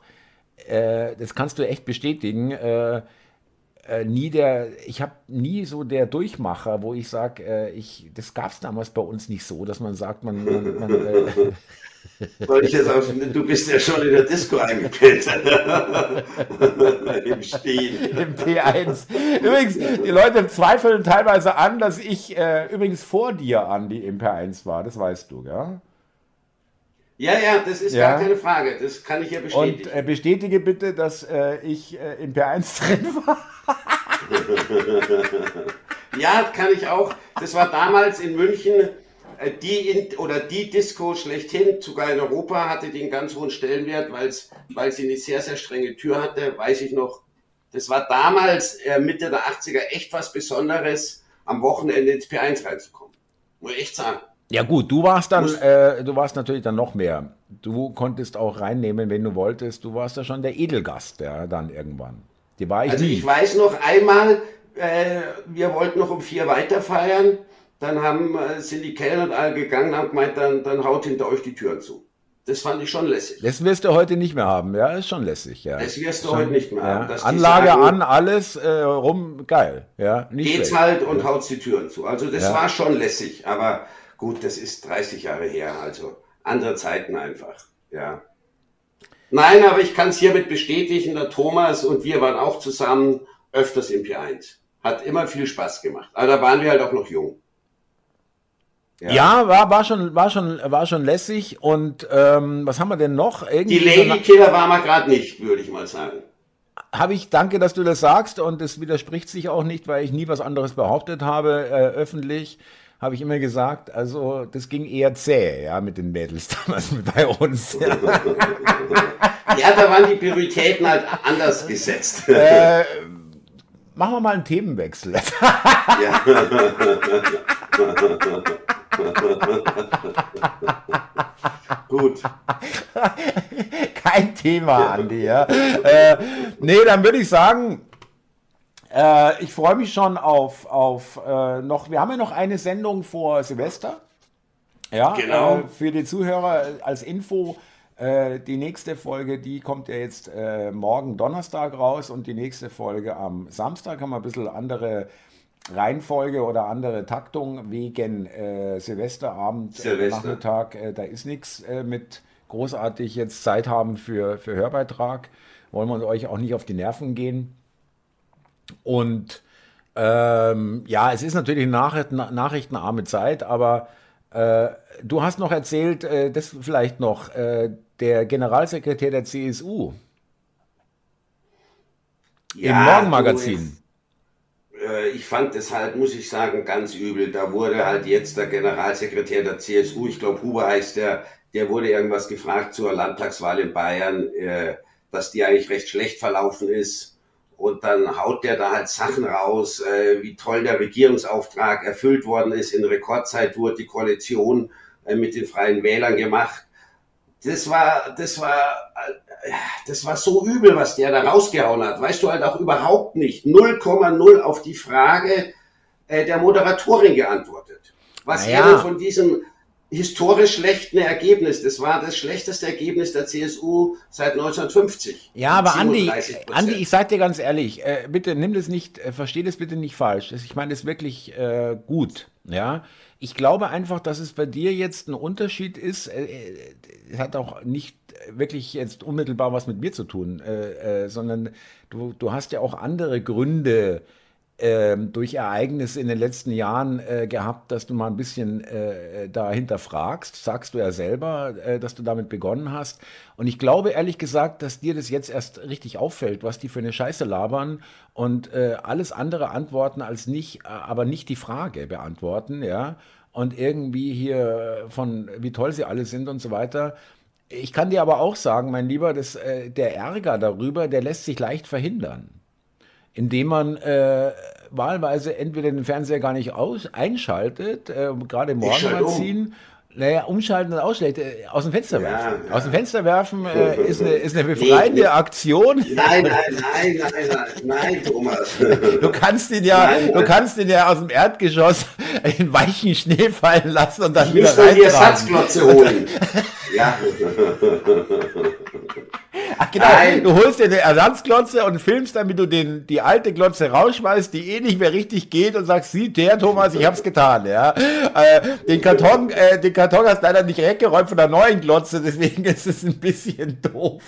äh, das kannst du echt bestätigen, äh, äh, nie der, ich habe nie so der Durchmacher, wo ich sage, äh, ich, das gab es damals bei uns nicht so, dass man sagt, man... man, man äh, soll ich jetzt auch, du bist ja schon in der Disco eingepillt. Im Stehen. Im P eins. Übrigens, die Leute zweifeln teilweise an, dass ich äh, übrigens vor dir, Andi, im P eins war. Das weißt du, gell? Ja, ja, das ist ja gar keine Frage. Das kann ich ja bestätigen. Und äh, bestätige bitte, dass äh, ich äh, im P eins drin war. Ja, kann ich auch. Das war damals in München... Die in, oder die Disco schlechthin, sogar in Europa, hatte den ganz hohen Stellenwert, weil's, weil sie eine sehr, sehr strenge Tür hatte, weiß ich noch. Das war damals äh, Mitte der achtziger echt was Besonderes, am Wochenende ins P eins reinzukommen. Muss ich echt sagen. Ja gut, du warst dann, äh, du warst natürlich dann noch mehr. Du konntest auch reinnehmen, wenn du wolltest. Du warst ja schon der Edelgast, ja, dann irgendwann. Die war ich also nie. Ich weiß noch einmal, äh, wir wollten noch um vier weiter feiern. Dann haben, sind die Kellner und alle gegangen und haben gemeint, dann, dann haut hinter euch die Türen zu. Das fand ich schon lässig. Das wirst du heute nicht mehr haben, ja, ist schon lässig, ja. Das wirst du schon, heute nicht mehr ja. haben. Dass Anlage sagen, an, alles äh, rum, geil, ja. Nicht geht's schlecht. Halt und ja. haut die Türen zu. Also das ja. war schon lässig, aber gut, das ist dreißig Jahre her, also andere Zeiten einfach, ja. Nein, aber ich kann es hiermit bestätigen, der Thomas und wir waren auch zusammen öfters im P eins. Hat immer viel Spaß gemacht, aber da waren wir halt auch noch jung. Ja, ja war, war, schon, war, schon, war schon lässig. Und ähm, was haben wir denn noch? Irgendwie die Ladykiller so waren wir gerade nicht, würde ich mal sagen. Habe ich, danke, dass du das sagst. Und es widerspricht sich auch nicht, weil ich nie was anderes behauptet habe, äh, öffentlich. Habe ich immer gesagt, also das ging eher zäh, ja, mit den Mädels damals bei uns. Ja, ja da waren die Prioritäten halt anders gesetzt. Äh, machen wir mal einen Themenwechsel. Ja. Gut. Kein Thema, Andi. Ja. Äh, nee, dann würde ich sagen, äh, ich freue mich schon auf, auf äh, noch, wir haben ja noch eine Sendung vor Silvester. Ja, genau. Äh, für die Zuhörer als Info, äh, die nächste Folge, die kommt ja jetzt äh, morgen Donnerstag raus und die nächste Folge am Samstag haben wir ein bisschen andere Reihenfolge oder andere Taktung wegen äh, Silvesterabend, Silvester. äh, Nachmittag, äh, da ist nichts äh, mit großartig jetzt Zeit haben für, für Hörbeitrag. Wollen wir euch auch nicht auf die Nerven gehen. Und ähm, ja, es ist natürlich eine Nachrichten, nachrichtenarme Zeit, aber äh, du hast noch erzählt, äh, das vielleicht noch, äh, der Generalsekretär der C S U ja, im Morgenmagazin. Ich fand das halt, muss ich sagen, ganz übel. Da wurde halt jetzt der Generalsekretär der C S U, ich glaube Huber heißt der, der wurde irgendwas gefragt zur Landtagswahl in Bayern, äh, dass die eigentlich recht schlecht verlaufen ist. Und dann haut der da halt Sachen raus, äh, wie toll der Regierungsauftrag erfüllt worden ist. In Rekordzeit wurde die Koalition äh, mit den Freien Wählern gemacht. Das war, das war... Das war so übel, was der da rausgehauen hat. Weißt du halt auch überhaupt nicht. null Komma null auf die Frage äh, der Moderatorin geantwortet. Was naja. er denn von diesem historisch schlechten Ergebnis, das war das schlechteste Ergebnis der C S U seit neunzehnhundertfünfzig. Ja, aber Andi, Andi, ich sag dir ganz ehrlich, äh, bitte nimm das nicht, äh, versteh das bitte nicht falsch. Ich meine das wirklich äh, gut, ja. Ich glaube einfach, dass es bei dir jetzt ein Unterschied ist. Es hat auch nicht wirklich jetzt unmittelbar was mit mir zu tun, äh, äh, sondern du, du hast ja auch andere Gründe äh, durch Ereignisse in den letzten Jahren äh, gehabt, dass du mal ein bisschen äh, dahinter fragst. Sagst du ja selber, äh, dass du damit begonnen hast. Und ich glaube ehrlich gesagt, dass dir das jetzt erst richtig auffällt, was die für eine Scheiße labern und äh, alles andere antworten als nicht, aber nicht die Frage beantworten, ja. Und irgendwie hier von, wie toll sie alle sind und so weiter. Ich kann dir aber auch sagen, mein Lieber, dass, äh, der Ärger darüber, der lässt sich leicht verhindern, indem man äh, wahlweise entweder den Fernseher gar nicht aus einschaltet, äh, gerade im Morgenmagazin, Naja, umschalten und ausschlechten, äh, aus dem Fenster werfen. Ja, aus dem Fenster werfen äh, ist, eine, ist eine befreiende nee, Aktion. Nein, nein, nein, nein, nein, nein, Thomas. Du kannst ihn ja, nein, du kannst ihn ja aus dem Erdgeschoss in weichen Schnee fallen lassen und dann ich wieder reintragen. Ersatzglotze holen. Ja. Ach genau, nein. Du holst dir eine Ersatzglotze und filmst, damit du den, die alte Glotze rausschmeißt, die eh nicht mehr richtig geht und sagst, sieh der Thomas, ich hab's getan. Ja. Äh, den, Karton, äh, den Karton hast du leider nicht weggeräumt von der neuen Glotze, deswegen ist es ein bisschen doof.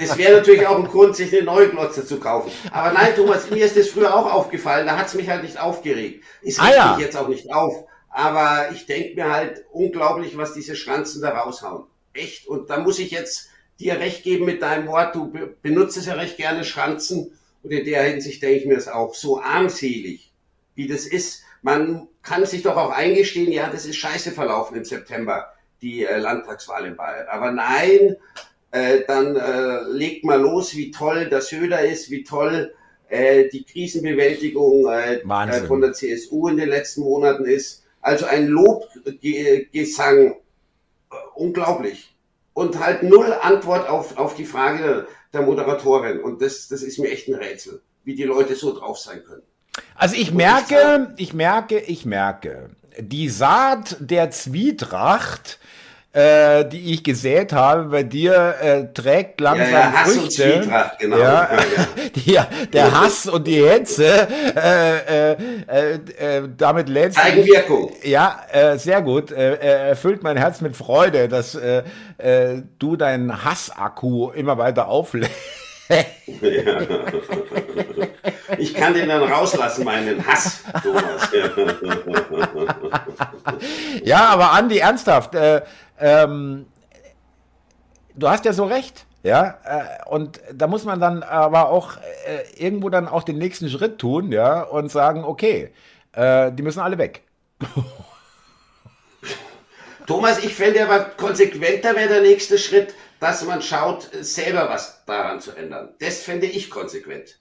Es wäre natürlich auch ein Grund, sich eine neue Glotze zu kaufen. Aber nein, Thomas, mir ist das früher auch aufgefallen, da hat's mich halt nicht aufgeregt. Es regt ah, ja. mich jetzt auch nicht auf. Aber ich denke mir halt unglaublich, was diese Schranzen da raushauen. Echt, und da muss ich jetzt dir recht geben mit deinem Wort, du benutzt es ja recht gerne, Schranzen, und in der Hinsicht denke ich mir das auch, so armselig, wie das ist. Man kann sich doch auch eingestehen, ja, das ist scheiße verlaufen im September, die äh, Landtagswahl in Bayern. Aber nein, äh, dann äh, legt mal los, wie toll der Söder ist, wie toll äh, die Krisenbewältigung äh, äh, von der C S U in den letzten Monaten ist. Also ein Lobgesang, unglaublich. Und halt null Antwort auf, auf die Frage der Moderatorin. Und das, das ist mir echt ein Rätsel, wie die Leute so drauf sein können. Also ich merke, ich merke, ich merke, die Saat der Zwietracht, äh, die ich gesät habe bei dir, äh, trägt langsam ja, ja, Hass Früchte. Und Zwietracht, genau. Ja, ja, ja. Die, der Hass und die Hetze, äh, äh, äh, äh, damit lädst Eigenwirkung. Ja, äh, sehr gut. Äh, erfüllt mein Herz mit Freude, dass äh, äh, du deinen Hassakku immer weiter auflädst. Ja. Ich kann den dann rauslassen, meinen Hass, Thomas. Ja, aber Andi, ernsthaft, äh, ähm, du hast ja so recht, ja, äh, und da muss man dann aber auch äh, irgendwo dann auch den nächsten Schritt tun, ja, und sagen, okay, äh, die müssen alle weg. Thomas, ich fände aber konsequenter wäre der nächste Schritt, dass man schaut, selber was daran zu ändern. Das fände ich konsequent.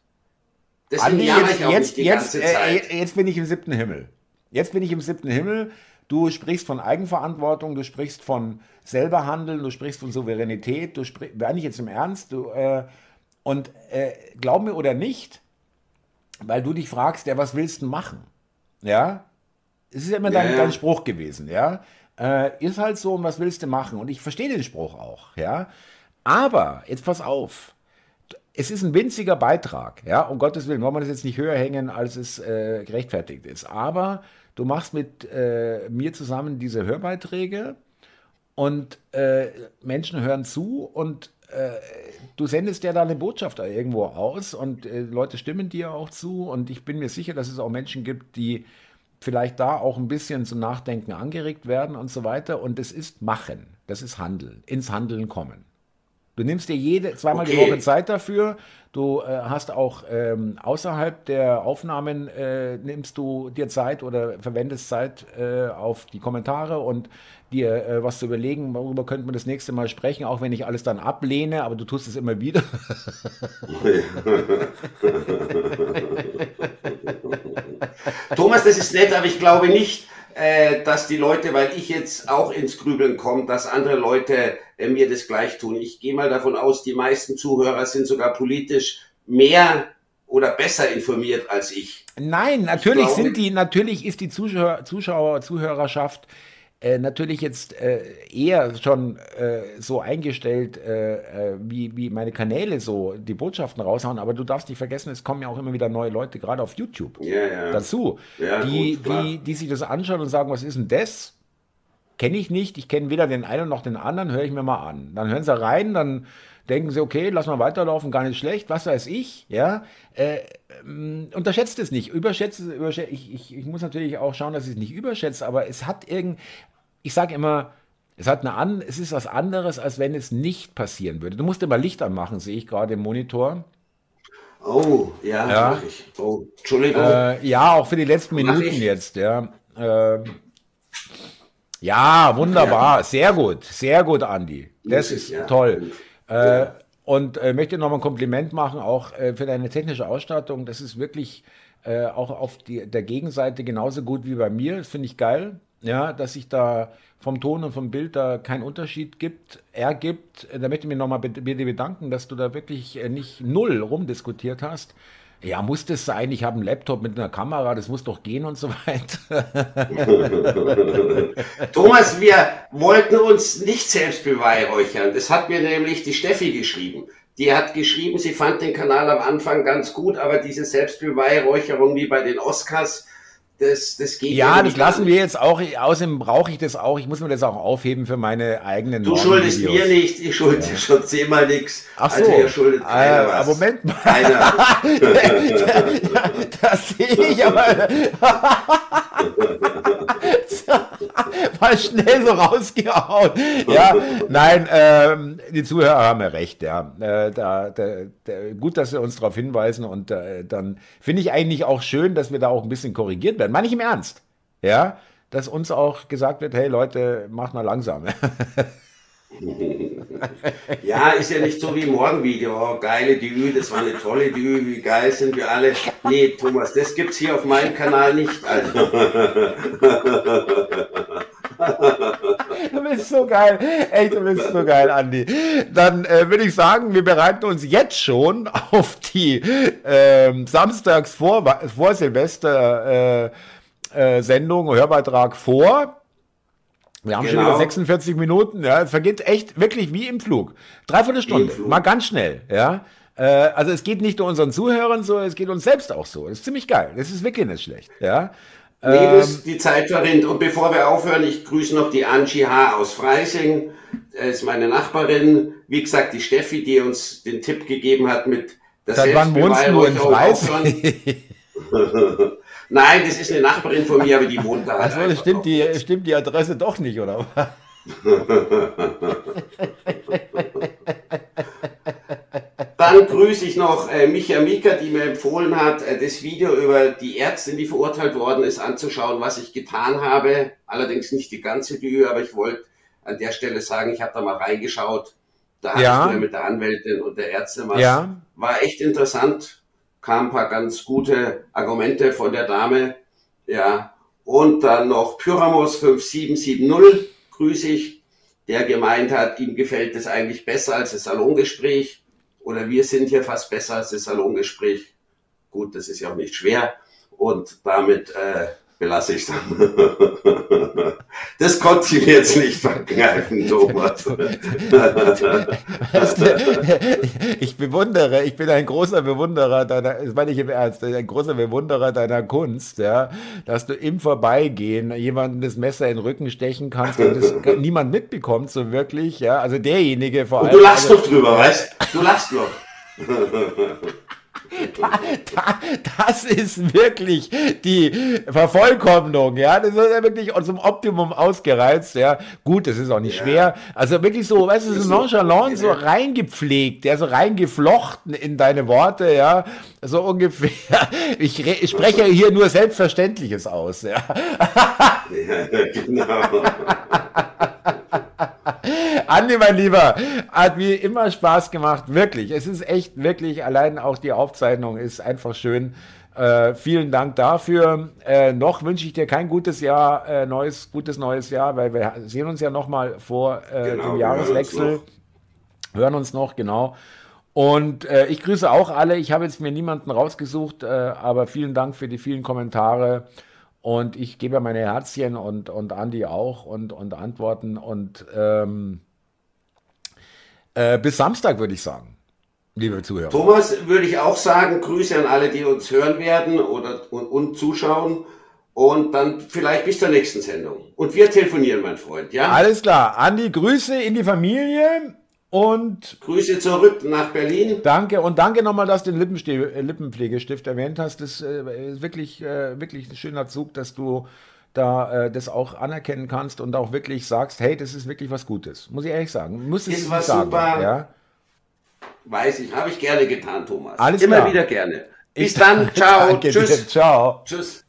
Deswegen Andi, jetzt, ich auch jetzt, nicht die jetzt, ganze Zeit. Äh, jetzt bin ich im siebten Himmel. Jetzt bin ich im siebten Himmel. Du sprichst von Eigenverantwortung, du sprichst von selber handeln, du sprichst von Souveränität, du sprichst, bin ich jetzt im Ernst, du, äh, und äh, glaub mir oder nicht, weil du dich fragst, ja, was willst du machen? Ja? Es ist ja immer dein, ja. dein Spruch gewesen, ja? Äh, ist halt so, und was willst du machen? Und ich verstehe den Spruch auch, ja? Aber, jetzt pass auf, es ist ein winziger Beitrag, ja, um Gottes Willen, wollen wir das jetzt nicht höher hängen, als es äh, gerechtfertigt ist. Aber du machst mit äh, mir zusammen diese Hörbeiträge und äh, Menschen hören zu und äh, du sendest ja da eine Botschaft irgendwo aus und äh, Leute stimmen dir auch zu, und ich bin mir sicher, dass es auch Menschen gibt, die vielleicht da auch ein bisschen zum Nachdenken angeregt werden und so weiter, und das ist Machen, das ist Handeln, ins Handeln kommen. Du nimmst dir jede, zweimal okay. die Woche Zeit dafür. Du äh, hast auch ähm, außerhalb der Aufnahmen, äh, nimmst du dir Zeit oder verwendest Zeit äh, auf die Kommentare und dir äh, was zu überlegen, worüber könnte man das nächste Mal sprechen, auch wenn ich alles dann ablehne, aber du tust es immer wieder. Thomas, das ist nett, aber ich glaube nicht, dass die Leute, weil ich jetzt auch ins Grübeln komme, dass andere Leute äh, mir das gleich tun. Ich gehe mal davon aus, die meisten Zuhörer sind sogar politisch mehr oder besser informiert als ich. Nein, natürlich ich glaube, sind die, natürlich ist die Zuschauer, Zuschauer Zuhörerschaft äh, natürlich jetzt äh, eher schon äh, so eingestellt, äh, wie, wie meine Kanäle so die Botschaften raushauen. Aber du darfst nicht vergessen, es kommen ja auch immer wieder neue Leute, gerade auf YouTube, ja, ja. dazu, ja, die, gut, die, die sich das anschauen und sagen, was ist denn das? Kenne ich nicht, ich kenne weder den einen noch den anderen, höre ich mir mal an. Dann hören sie rein, dann denken sie, okay, lass mal weiterlaufen, gar nicht schlecht, was weiß ich, ja. Äh, unterschätzt es nicht, überschätzt es, überschätzt, ich, ich, ich muss natürlich auch schauen, dass ich es nicht überschätze, aber es hat irgend, ich sage immer, es hat eine an, es ist was anderes, als wenn es nicht passieren würde. Du musst immer Licht anmachen, sehe ich gerade im Monitor. Oh, ja, ja. Das mache ich. Oh, Entschuldigung. Äh, ja, auch für die letzten Minuten jetzt, ja. Äh, Ja, wunderbar, sehr gut, sehr gut, Andi. Das ist toll. Äh, Und äh, möchte nochmal ein Kompliment machen, auch äh, für deine technische Ausstattung. Das ist wirklich äh, auch auf die, der Gegenseite genauso gut wie bei mir. Das finde ich geil, ja, dass sich da vom Ton und vom Bild da keinen Unterschied gibt, ergibt. Da möchte ich mich nochmal bitte bedanken, dass du da wirklich äh, nicht null rumdiskutiert hast. Ja, muss das sein? Ich habe einen Laptop mit einer Kamera, das muss doch gehen und so weiter. Thomas, wir wollten uns nicht selbst beweihräuchern. Das hat mir nämlich die Steffi geschrieben. Die hat geschrieben, sie fand den Kanal am Anfang ganz gut, aber diese Selbstbeweihräucherung wie bei den Oscars, das, das geht ja, ja nicht. Ja, das lassen an. wir jetzt auch. Außerdem brauche ich das auch. Ich muss mir das auch aufheben für meine eigenen Du schuldest mir nicht. Ich schulde ja. dir schon zehnmal nichts. Ach so. Also ihr schuldet keiner äh, was. Moment mal. Keiner. Das sehe ich aber. Mal schnell so rausgehauen. Ja, nein, ähm, die Zuhörer haben ja recht. Ja. Äh, da, da, da, gut, dass wir uns darauf hinweisen. Und äh, dann finde ich eigentlich auch schön, dass wir da auch ein bisschen korrigiert werden. Meine ich im Ernst, ja, dass uns auch gesagt wird, hey Leute, macht mal langsam. Ja, ist ja nicht so wie im Morgenvideo, oh, geile Dü, das war eine tolle Dü, wie geil sind wir alle. Nee, Thomas, das gibt's hier auf meinem Kanal nicht. Also. Du bist so geil, echt, du bist so geil, Andi. Dann äh, würde ich sagen, wir bereiten uns jetzt schon auf die äh, samstags vor, vor Silvester äh, äh, Sendung, Hörbeitrag vor. Wir haben genau. schon wieder sechsundvierzig Minuten, ja, es vergeht echt wirklich wie im Flug. Dreiviertel Stunde, Flug. mal ganz schnell, ja. Also es geht nicht nur unseren Zuhörern so, es geht uns selbst auch so. Das ist ziemlich geil. Das ist wirklich nicht schlecht. Ja. Nee, ähm, die Zeit verrinnt. Und bevor wir aufhören, ich grüße noch die Angie H. aus Freising. Das ist meine Nachbarin. Wie gesagt, die Steffi, die uns den Tipp gegeben hat mit das Seit wann wohnst du in Freising? Nein, das ist eine Nachbarin von mir, aber die wohnt da. Also das stimmt, die, stimmt die Adresse doch nicht, oder? Dann grüße ich noch äh, Micha Mika, die mir empfohlen hat, äh, das Video über die Ärztin, die verurteilt worden ist, anzuschauen, was ich getan habe. Allerdings nicht die ganze Dü, aber ich wollte an der Stelle sagen, ich habe da mal reingeschaut. Da ja. hattest du ja mit der Anwältin und der Ärztin was. Ja. War echt interessant. Kamen ein paar ganz gute Argumente von der Dame. Ja. Und dann noch Pyramus fünf sieben sieben null, grüße ich, der gemeint hat, ihm gefällt das eigentlich besser als das Salongespräch. Oder wir sind hier fast besser als das Salongespräch. Gut, das ist ja auch nicht schwer. Und damit äh, belasse ich es dann. Das konnte ich mir jetzt nicht vergreifen, Thomas. Ich bewundere, ich bin ein großer Bewunderer deiner, das meine ich im Ernst, ein großer Bewunderer deiner Kunst, ja, dass du im Vorbeigehen jemandem das Messer in den Rücken stechen kannst und das niemand mitbekommt, so wirklich, ja, also derjenige vor allem. Und du lachst also, doch drüber, weißt du? Du lachst doch. Da, da, das ist wirklich die Vervollkommnung, ja, das ist ja wirklich zum Optimum ausgereizt, ja, gut, das ist auch nicht ja. schwer, also wirklich so, weißt du, so nonchalant, so reingepflegt, ja, so reingeflochten in deine Worte, ja, so ungefähr, ich, ich spreche hier nur Selbstverständliches aus, ja. Ja, genau. Andi, mein Lieber, hat wie immer Spaß gemacht, wirklich. Es ist echt, wirklich, allein auch die Aufzeichnung ist einfach schön. Äh, vielen Dank dafür. Äh, noch wünsche ich dir kein gutes Jahr, äh, neues, gutes neues Jahr, weil wir sehen uns ja nochmal vor äh, genau, dem Jahreswechsel. Hören uns noch, genau. Und äh, ich grüße auch alle. Ich habe jetzt mir niemanden rausgesucht, äh, aber vielen Dank für die vielen Kommentare. Und ich gebe meine Herzchen und, und Andi auch und, und Antworten. Und ähm, äh, bis Samstag, würde ich sagen, liebe Zuhörer. Thomas, würde ich auch sagen, Grüße an alle, die uns hören werden oder, und, und zuschauen. Und dann vielleicht bis zur nächsten Sendung. Und wir telefonieren, mein Freund. Ja? Alles klar. Andi, Grüße in die Familie. Und Grüße zurück nach Berlin. Danke und danke nochmal, dass du den Lippenpflegestift erwähnt hast. Das äh, ist wirklich, äh, wirklich ein schöner Zug, dass du da äh, das auch anerkennen kannst und auch wirklich sagst, hey, das ist wirklich was Gutes. Muss ich ehrlich sagen. Muss es was sagen, super. Ja? Weiß ich, habe ich gerne getan, Thomas. Alles Immer klar. wieder gerne. Bis ich dann. Ciao. Danke, tschüss. Bitte. Ciao. Tschüss.